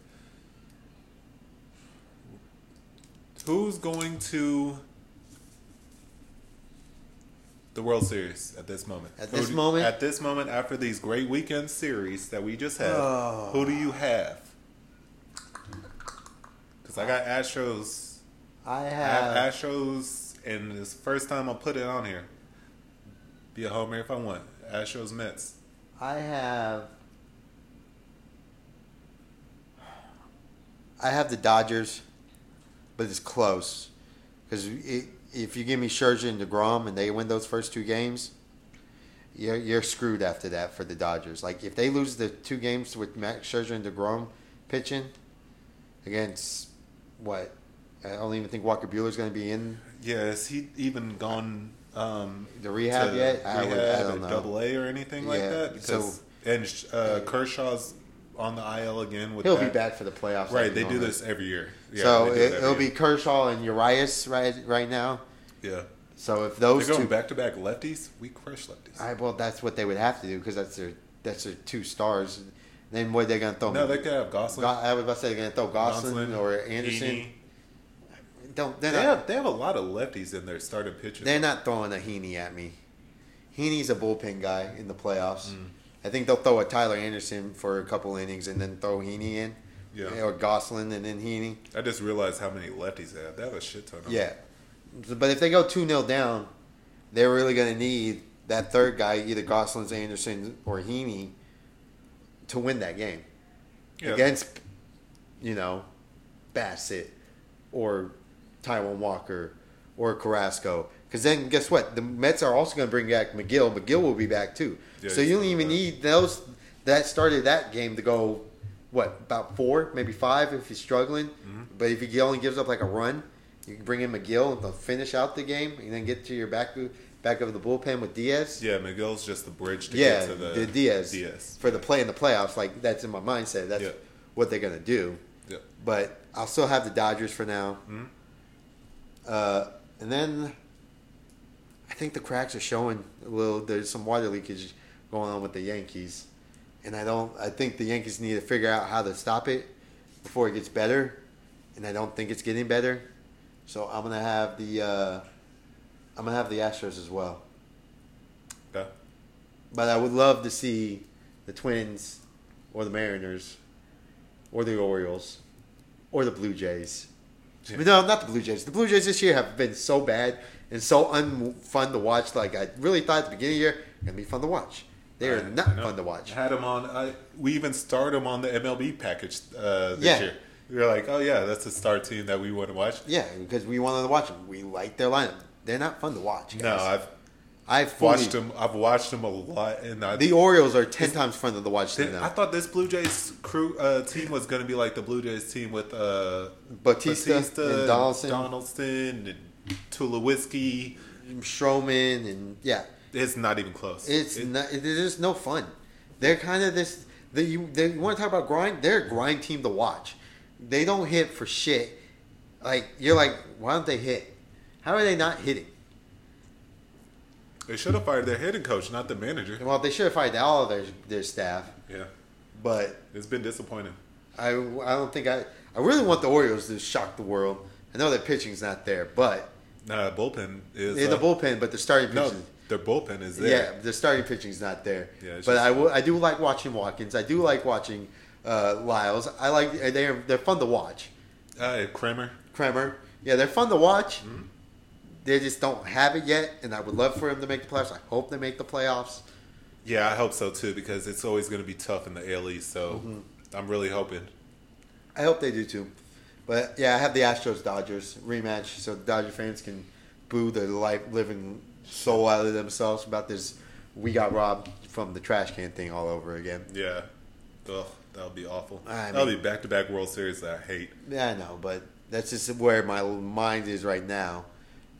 who's going to the World Series at this moment? At this moment, after these great weekend series that we just had, who do you have? Because I got Astros. I have Astros, and it's the first time I'll put it on here. Be a homer if I want. Astros, Mets. I have the Dodgers. But it's close because if you give me Scherzer and DeGrom and they win those first 2 games, you're screwed after that for the Dodgers. Like if they lose the 2 games with Max Scherzer and DeGrom pitching against what? I don't even think Walker Buehler's going to be in. Yeah, is he even gone the rehab yet? I don't know. Double-A or anything like that. Because Kershaw's on the IL again. He'll be back for the playoffs. Right, they do this every year. Yeah, so it'll be Kershaw and Urias right now. Yeah. So if they're going back-to-back lefties, we crush lefties. Well, that's what they would have to do because that's their 2 stars. Then what are they going to throw? No, they could have Gosselin. I was about to say they're going to throw Gosselin or Anderson. Heaney. They have a lot of lefties in their starting pitchers. They're not throwing a Heaney at me. Heaney's a bullpen guy in the playoffs. Mm. I think they'll throw a Tyler Anderson for a couple innings and then throw Heaney in. Yeah. Or Gosselin and then Heaney. I just realized how many lefties they have. They have a shit ton of them. Yeah. But if they go 2-0 down, they're really going to need that third guy, either Gosselin, Anderson, or Heaney, to win that game. Yeah. Against, Bassett or Taiwan Walker or Carrasco. Because then guess what? The Mets are also going to bring back McGill. McGill will be back too. Yeah, so you don't even need those that started that game to go, what, about 4, maybe 5 if he's struggling. Mm-hmm. But if he only gives up like a run, you can bring in McGill and they'll finish out the game and then get to your back of the bullpen with Diaz. Yeah, McGill's just the bridge to get to the Diaz. For the play in the playoffs. Like, that's in my mindset. That's what they're going to do. Yeah. But I'll still have the Dodgers for now. Mm-hmm. And then I think the cracks are showing a little. There's some water leakage going on with the Yankees, and I think the Yankees need to figure out how to stop it before it gets better, and I don't think it's getting better. So I'm gonna have the Astros as well. Okay. But I would love to see the Twins, or the Mariners, or the Orioles, or the Blue Jays. Yeah. But no, not the Blue Jays. The Blue Jays this year have been so bad. And so unfun to watch. Like, I really thought at the beginning of the year, going to be fun to watch. They are not fun to watch. Had them on. We even started them on the MLB package this year. We were like, oh, yeah, that's the star team that we want to watch. Yeah, because we wanted to watch them. We like their lineup. They're not fun to watch, guys. No, I've watched them a lot. And the Orioles are 10 times fun to watch than them. I thought this Blue Jays team was going to be like the Blue Jays team with Bautista and Donaldson and Tulowitzki, Stroman, and it's not even close. There's just no fun. They're kind of this. You want to talk about grind? They're a grind team to watch. They don't hit for shit. Like, you're like, why don't they hit? How are they not hitting? They should have fired their hitting coach, not the manager. Well, they should have fired all of their staff. Yeah, but it's been disappointing. I don't think I really want the Orioles to shock the world. I know their pitching's not there, but bullpen is in the bullpen, but the starting pitching. No, their bullpen is there. Yeah, the starting pitching's not there. Yeah, but I do like watching Watkins. I do like watching Lyles. I like they're fun to watch. Kramer. Yeah, they're fun to watch. Mm-hmm. They just don't have it yet, and I would love for them to make the playoffs. I hope they make the playoffs. Yeah, I hope so too, because it's always going to be tough in the AL East. So I'm really hoping. I hope they do too. But, yeah, I have the Astros-Dodgers rematch so the Dodger fans can boo their living soul out of themselves about this we got robbed from the trash can thing all over again. Yeah. Ugh, that would be awful. That would be back-to-back World Series that I hate. Yeah, I know, but that's just where my mind is right now.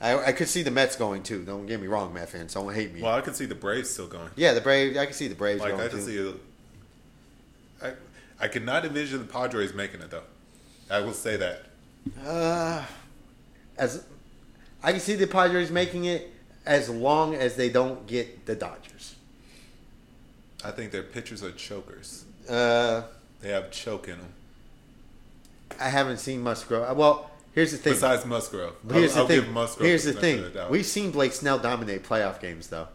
I could see the Mets going, too. Don't get me wrong, Mets fans. Don't hate me. Well, I could see the Braves still going. Yeah, I could see the Braves going, too. I could not envision the Padres making it, though. I will say that. As I can see the Padres making it as long as they don't get the Dodgers. I think their pitchers are chokers. They have choke in them. I haven't seen Musgrove. Well, here's the thing. Besides Musgrove. I'll give Musgrove. Here's the thing. We've seen Blake Snell dominate playoff games, though.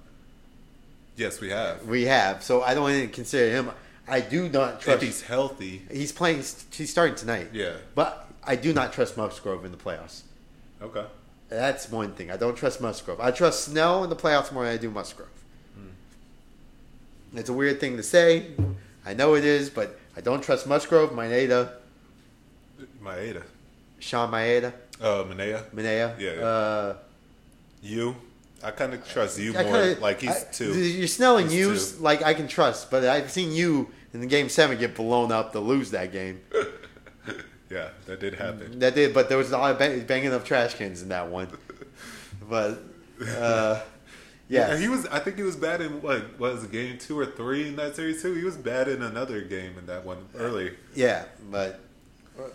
Yes, we have. So I don't even consider him... I do not trust. If he's healthy, he's playing. He's starting tonight. Yeah, but I do not trust Musgrove in the playoffs. Okay, that's one thing. I don't trust Musgrove. I trust Snell in the playoffs more than I do Musgrove. It's a weird thing to say. I know it is, but I don't trust Musgrove. Maeda. Sean Maeda. Manea. Yeah. You. I kind of trust you more. He's two. You're Snelling Hughes. Like, I can trust, but I've seen you in the Game 7 get blown up to lose that game. Yeah, that did happen. That did, but there was a lot of banging of trash cans in that one. But yeah, and he was. I think he was bad in what was it, Game 2 or 3 in that series too. He was bad in another game in that one early. Yeah, but.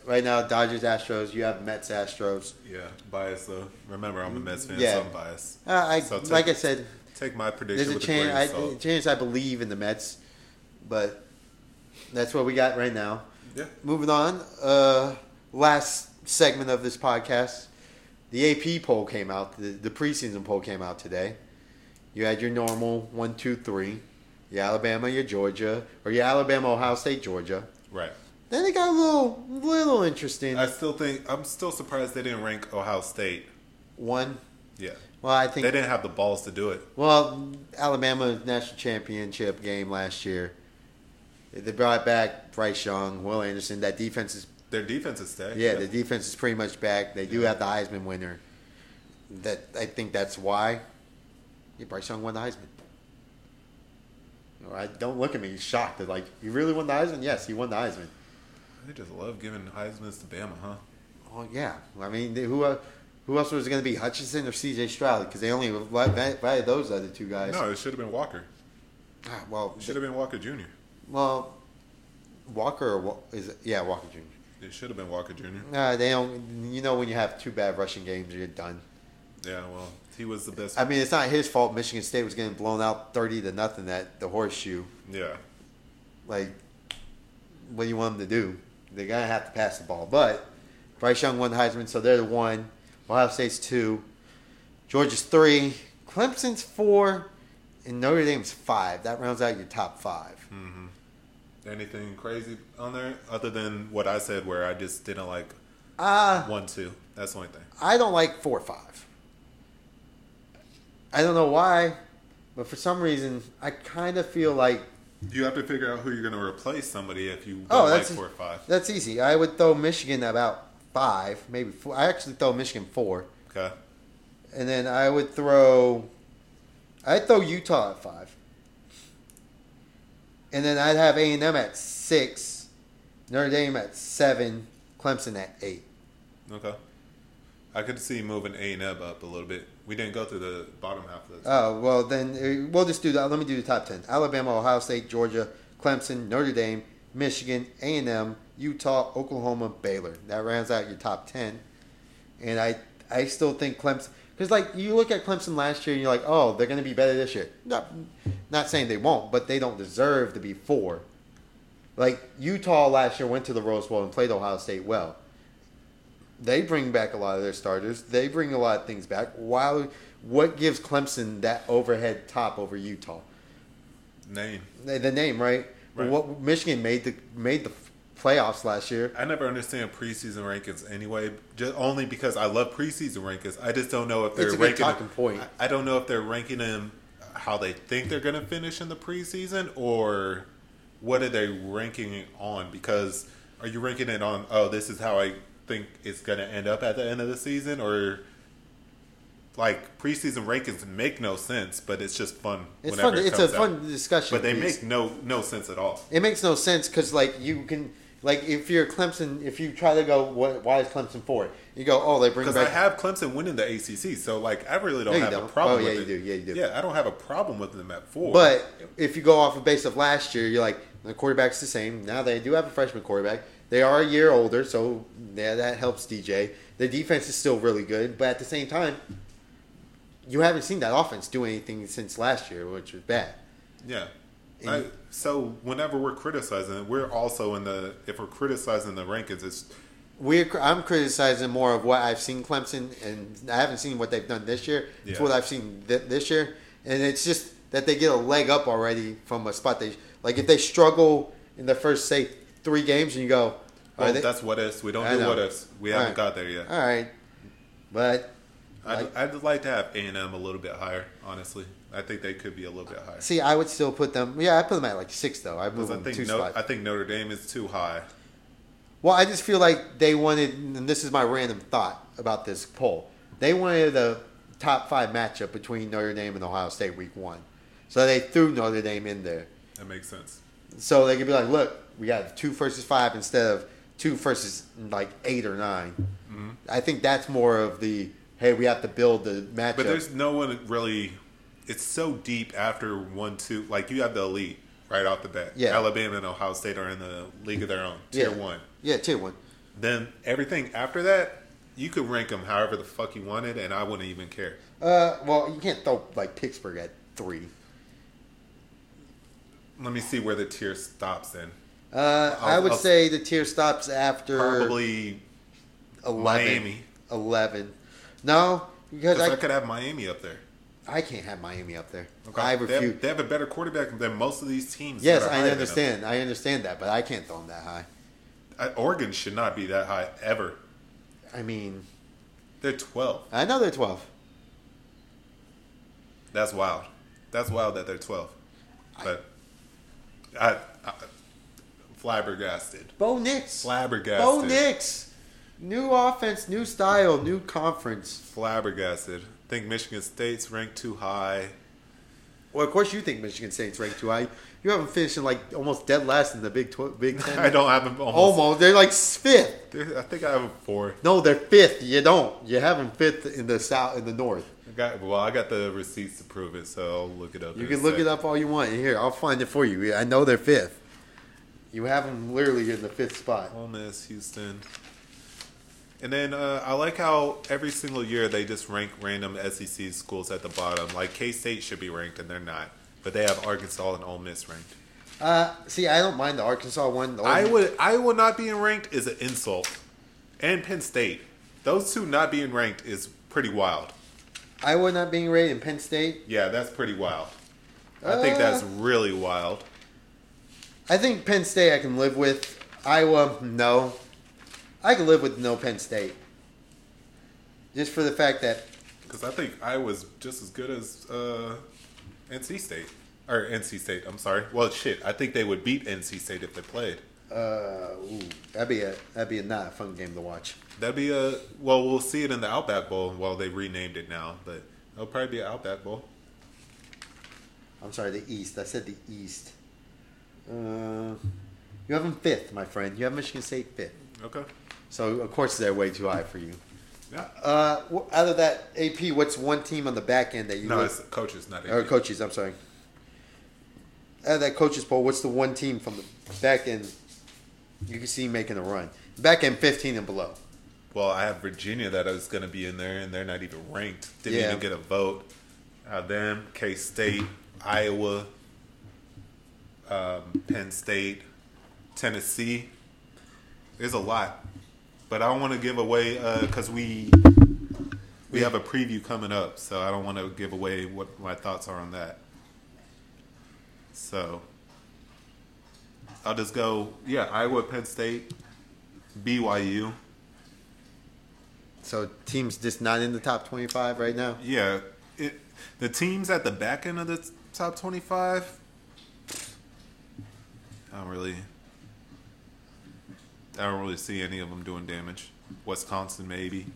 Right now, Dodgers, Astros. You have Mets, Astros. Yeah, biased though. Remember, I'm a Mets fan, so I'm biased. Like I said, take my prediction. There's a chance I believe in the Mets, but that's what we got right now. Yeah. Moving on. Last segment of this podcast, the AP poll came out. The preseason poll came out today. You had your normal 1, 2, 3. Your Alabama, your Georgia, or your Alabama, Ohio State, Georgia. Right. Then it got a little interesting. I'm still surprised they didn't rank Ohio State 1. Yeah. Well, I think they didn't have the balls to do it. Well, Alabama national championship game last year, they brought back Bryce Young, Will Anderson. That defense is their defense is stacked. Yeah, the defense is pretty much back. They do have the Heisman winner. that I think that's why he probably should have won the Heisman. Right? Don't look at me shocked that like he really won the Heisman. Yes, he won the Heisman. They just love giving Heismans to Bama, huh? Well, yeah. I mean, who else was it going to be? Hutchinson or C.J. Stroud? Because they only value those other two guys. No, it should have been Walker. Ah, well, it should have been Walker Jr. Well, Walker Jr. It should have been Walker Jr. They don't. You know, when you have two bad rushing games, you're done. Yeah, well, he was the best. I mean, it's not his fault. Michigan State was getting blown out 30-0 at the Horseshoe. Yeah. Like, what do you want them to do? They're gonna have to pass the ball. But Bryce Young won the Heisman, so they're the one. Ohio State's 2, Georgia's 3, Clemson's 4, and Notre Dame's 5. That rounds out your top 5. Mm-hmm. Anything crazy on there other than what I said, where I just didn't like 1, 2. That's the only thing. I don't like 4, 5. I don't know why, but for some reason, I kind of feel like you have to figure out who you're going to replace somebody if you like 4 or 5. That's easy. I would throw Michigan about 5, maybe 4. I actually throw Michigan 4. Okay. And then I'd throw Utah at 5. And then I'd have A&M at 6, Notre Dame at 7, Clemson at 8. Okay. I could see moving A&M up a little bit. We didn't go through the bottom half of this. Oh, well, then we'll just do that. Let me do the top 10. Alabama, Ohio State, Georgia, Clemson, Notre Dame, Michigan, A&M, Utah, Oklahoma, Baylor. That rounds out your top 10. And I still think Clemson... Because, like, you look at Clemson last year and you're like, oh, they're going to be better this year. Not saying they won't, but they don't deserve to be 4. Like, Utah last year went to the Rose Bowl and played Ohio State well. They bring back a lot of their starters. They bring a lot of things back. Why? What gives Clemson that overhead top over Utah? Name. The name, right? Right. What Michigan made the playoffs last year. I never understand preseason rankings anyway. Just only because I love preseason rankings. I just don't know if they're ranking. It's a good talking point. I don't know if they're ranking them how they think they're going to finish in the preseason, or what are they ranking it on? Because are you ranking it on? Oh, this is how I think it's going to end up at the end of the season, or like preseason rankings make no sense, but it's just fun. It's fun. It's a fun discussion, but they make no sense at all. It makes no sense because like you can like if you're Clemson, if you try to go, why is Clemson for it? You go, oh, they bring back because I have Clemson winning the ACC, so like I really don't have a problem. Oh yeah, you do. Yeah, you do. Yeah, I don't have a problem with them at 4. But if you go off a base of last year, you're like the quarterback's the same. Now they do have a freshman quarterback. They are a year older, so yeah, that helps DJ. The defense is still really good, but at the same time, you haven't seen that offense do anything since last year, which was bad. Yeah. So whenever we're criticizing, we're also if we're criticizing the rankings, I'm criticizing more of what I've seen Clemson, and I haven't seen what they've done this year. It's what I've seen this year, and it's just that they get a leg up already from a spot. Like if they struggle in the first, say, 3 games, and you go, well, that's what ifs. We don't do what ifs. We haven't got there yet. All right. But I'd like to have A&M a little bit higher, honestly. I think they could be a little bit higher. See, I would still put them – yeah, I put them at like 6, though. I move them 2 spots. I think Notre Dame is too high. Well, I just feel like they wanted – and this is my random thought about this poll. They wanted a top 5 matchup between Notre Dame and Ohio State week 1. So they threw Notre Dame in there. That makes sense. So they could be like, look, we got 2 versus 5 instead of 2 versus 8 or 9. Mm-hmm. I think that's more of the, hey, we have to build the matchup. But there's no one really, it's so deep after 1, 2. Like you have the elite right off the bat. Yeah. Alabama and Ohio State are in the league of their own, tier 1. Yeah, tier 1. Then everything after that, you could rank them however the fuck you wanted, and I wouldn't even care. Well, you can't throw like Pittsburgh at 3. Let me see where the tier stops then. I would say the tier stops after probably 11. Miami. 11. No, because I could have Miami up there. I can't have Miami up there. Okay. I refuse. They have a better quarterback than most of these teams. Yes, I understand. I understand that, but I can't throw them that high. Oregon should not be that high ever. I mean, they're 12. I know they're 12. That's wild. That's wild that they're 12. But I flabbergasted. Bo Nix. Flabbergasted. Bo Nix. New offense, new style, new conference. Flabbergasted. Think Michigan State's ranked too high. Well, of course you think Michigan State's ranked too high. You have them finishing like almost dead last in the Big Ten. I don't have them almost. They're like fifth. I think I have them fourth. No, they're fifth. You don't. You have them fifth in the south, in the north. I got the receipts to prove it, so I'll look it up. You can look it up all you want. Here, I'll find it for you. I know they're fifth. You have them literally in the fifth spot. Ole Miss, Houston. And then I like how every single year they just rank random SEC schools at the bottom. Like K-State should be ranked, and they're not. But they have Arkansas and Ole Miss ranked. See, I don't mind the Arkansas one. I will not being ranked is an insult. And Penn State. Those two not being ranked is pretty wild. Iowa not being ranked and Penn State? Yeah, that's pretty wild. I think that's really wild. I think Penn State I can live with. Iowa, no. I could live with no Penn State. Just for the fact that... Because I think Iowa's just as good as NC State. Or NC State, I'm sorry. Well, shit, I think they would beat NC State if they played. That'd be a not a fun game to watch. That'd be a... Well, we'll see it in the Outback Bowl. Well, they renamed it now, but it'll probably be an Outback Bowl. I'm sorry, the East. I said the East. You have them fifth, my friend. You have Michigan State fifth. Okay. So, of course, they're way too high for you. Yeah. Out of that, AP, what's one team on the back end that you... No, it's coaches, not AP. Or coaches, I'm sorry. Out of that coaches poll, what's the one team from the back end you can see making a run? Back end 15 and below. Well, I have Virginia that is going to be in there, and they're not even ranked. Didn't even get a vote. Them, K-State, Iowa, Penn State, Tennessee. There's a lot, but I don't want to give away because we have a preview coming up, so I don't want to give away what my thoughts are on that. So I'll just go, Iowa, Penn State, BYU. So teams just not in the top 25 right now? Yeah. The teams at the back end of the top 25, I don't really see any of them doing damage. Wisconsin, maybe.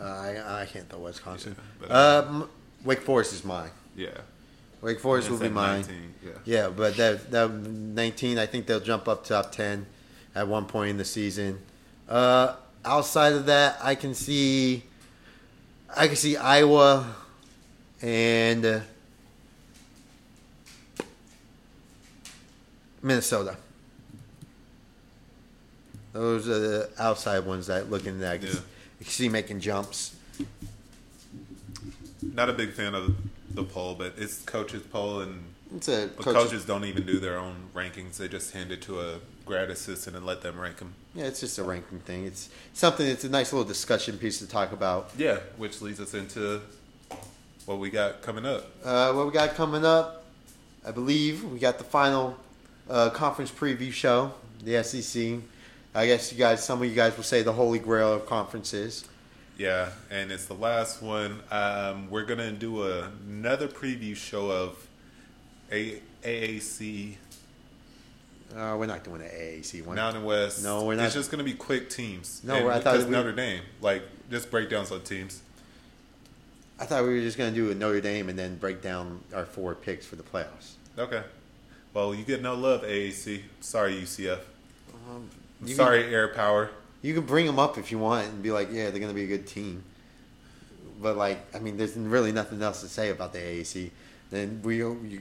I can't throw Wisconsin. Yeah, Wake Forest is mine. Yeah. Wake Forest will be mine. 19, yeah, but that 19, I think they'll jump up top 10 at one point in the season. Outside of that, I can see Iowa and Minnesota. Those are the outside ones that looking at. Yeah. You can see making jumps. Not a big fan of the poll, but it's coaches' poll, and coaches don't even do their own rankings. They just hand it to a grad assistant and let them rank them. Yeah, it's just a ranking thing. It's something. It's a nice little discussion piece to talk about. Yeah, which leads us into what we got coming up. I believe we got the final conference preview show. The SEC. I guess some of you guys will say the holy grail of conferences. Yeah, and it's the last one. We're going to do another preview show of AAC. We're not doing an AAC one. Mountain West. No, we're not. It's just going to be quick teams. No, I thought Notre Dame. Like, just breakdowns on teams. I thought we were just going to do a Notre Dame and then break down our four picks for the playoffs. Okay. Well, you get no love, AAC. Sorry, UCF. Air Power. You can bring them up if you want and be like, yeah, they're going to be a good team. But, there's really nothing else to say about the AAC. Then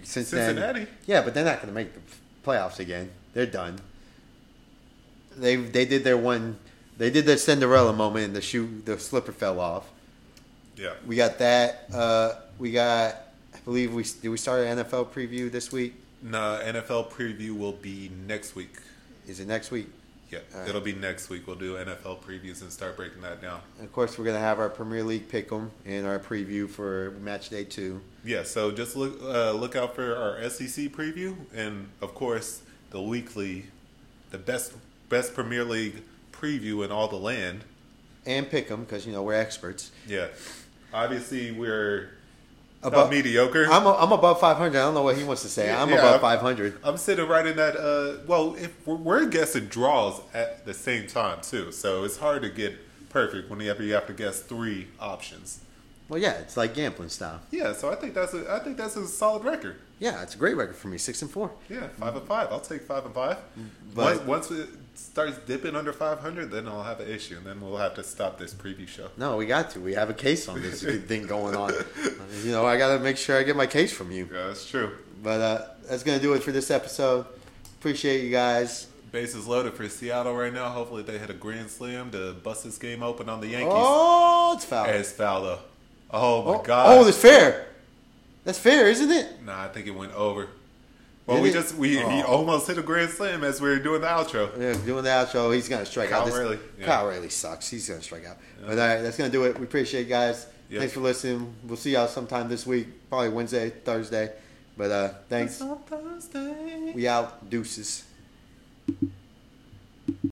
Cincinnati. Yeah, but they're not going to make the playoffs again. They're done. They did their one. They did their Cinderella moment and the slipper fell off. Yeah. We got that. Did we start an NFL preview this week? No, NFL preview will be next week. Is it next week? Yeah, right. It'll be next week. We'll do NFL previews and start breaking that down. And of course, we're going to have our Premier League pick'em and our preview for match day 2. Yeah, so just look out for our SEC preview and, of course, the weekly, the best Premier League preview in all the land. And pick'em because, we're experts. Yeah. Obviously, we're above mediocre. I'm above 500. I don't know what he wants to say. I'm above 500. I'm sitting right in that. Well, if we're guessing draws at the same time too, so it's hard to get perfect whenever you have to guess three options. Well, yeah, it's like gambling style. Yeah, so I think that's a solid record. Yeah, it's a great record for me. 6-4. Yeah, 5-5. I'll take 5-5. But once it starts dipping under 500, then I'll have an issue, and then we'll have to stop this preview show. No, we got to. We have a case on this thing going on. You know, I got to make sure I get my case from you. Yeah, that's true. But that's gonna do it for this episode. Appreciate you guys. Base is loaded for Seattle right now. Hopefully, they hit a grand slam to bust this game open on the Yankees. Oh, it's foul. It's foul though. Oh, my God. Oh, that's fair. That's fair, isn't it? Nah, I think it went over. Well, he almost hit a grand slam as we were doing the outro. Yeah, doing the outro. He's going to strike out. Kyle Raley sucks. He's going to strike out. Yeah. But all right, that's going to do it. We appreciate you guys. Yep. Thanks for listening. We'll see y'all sometime this week. Probably Wednesday, Thursday. But thanks. It's on Thursday. We out. Deuces.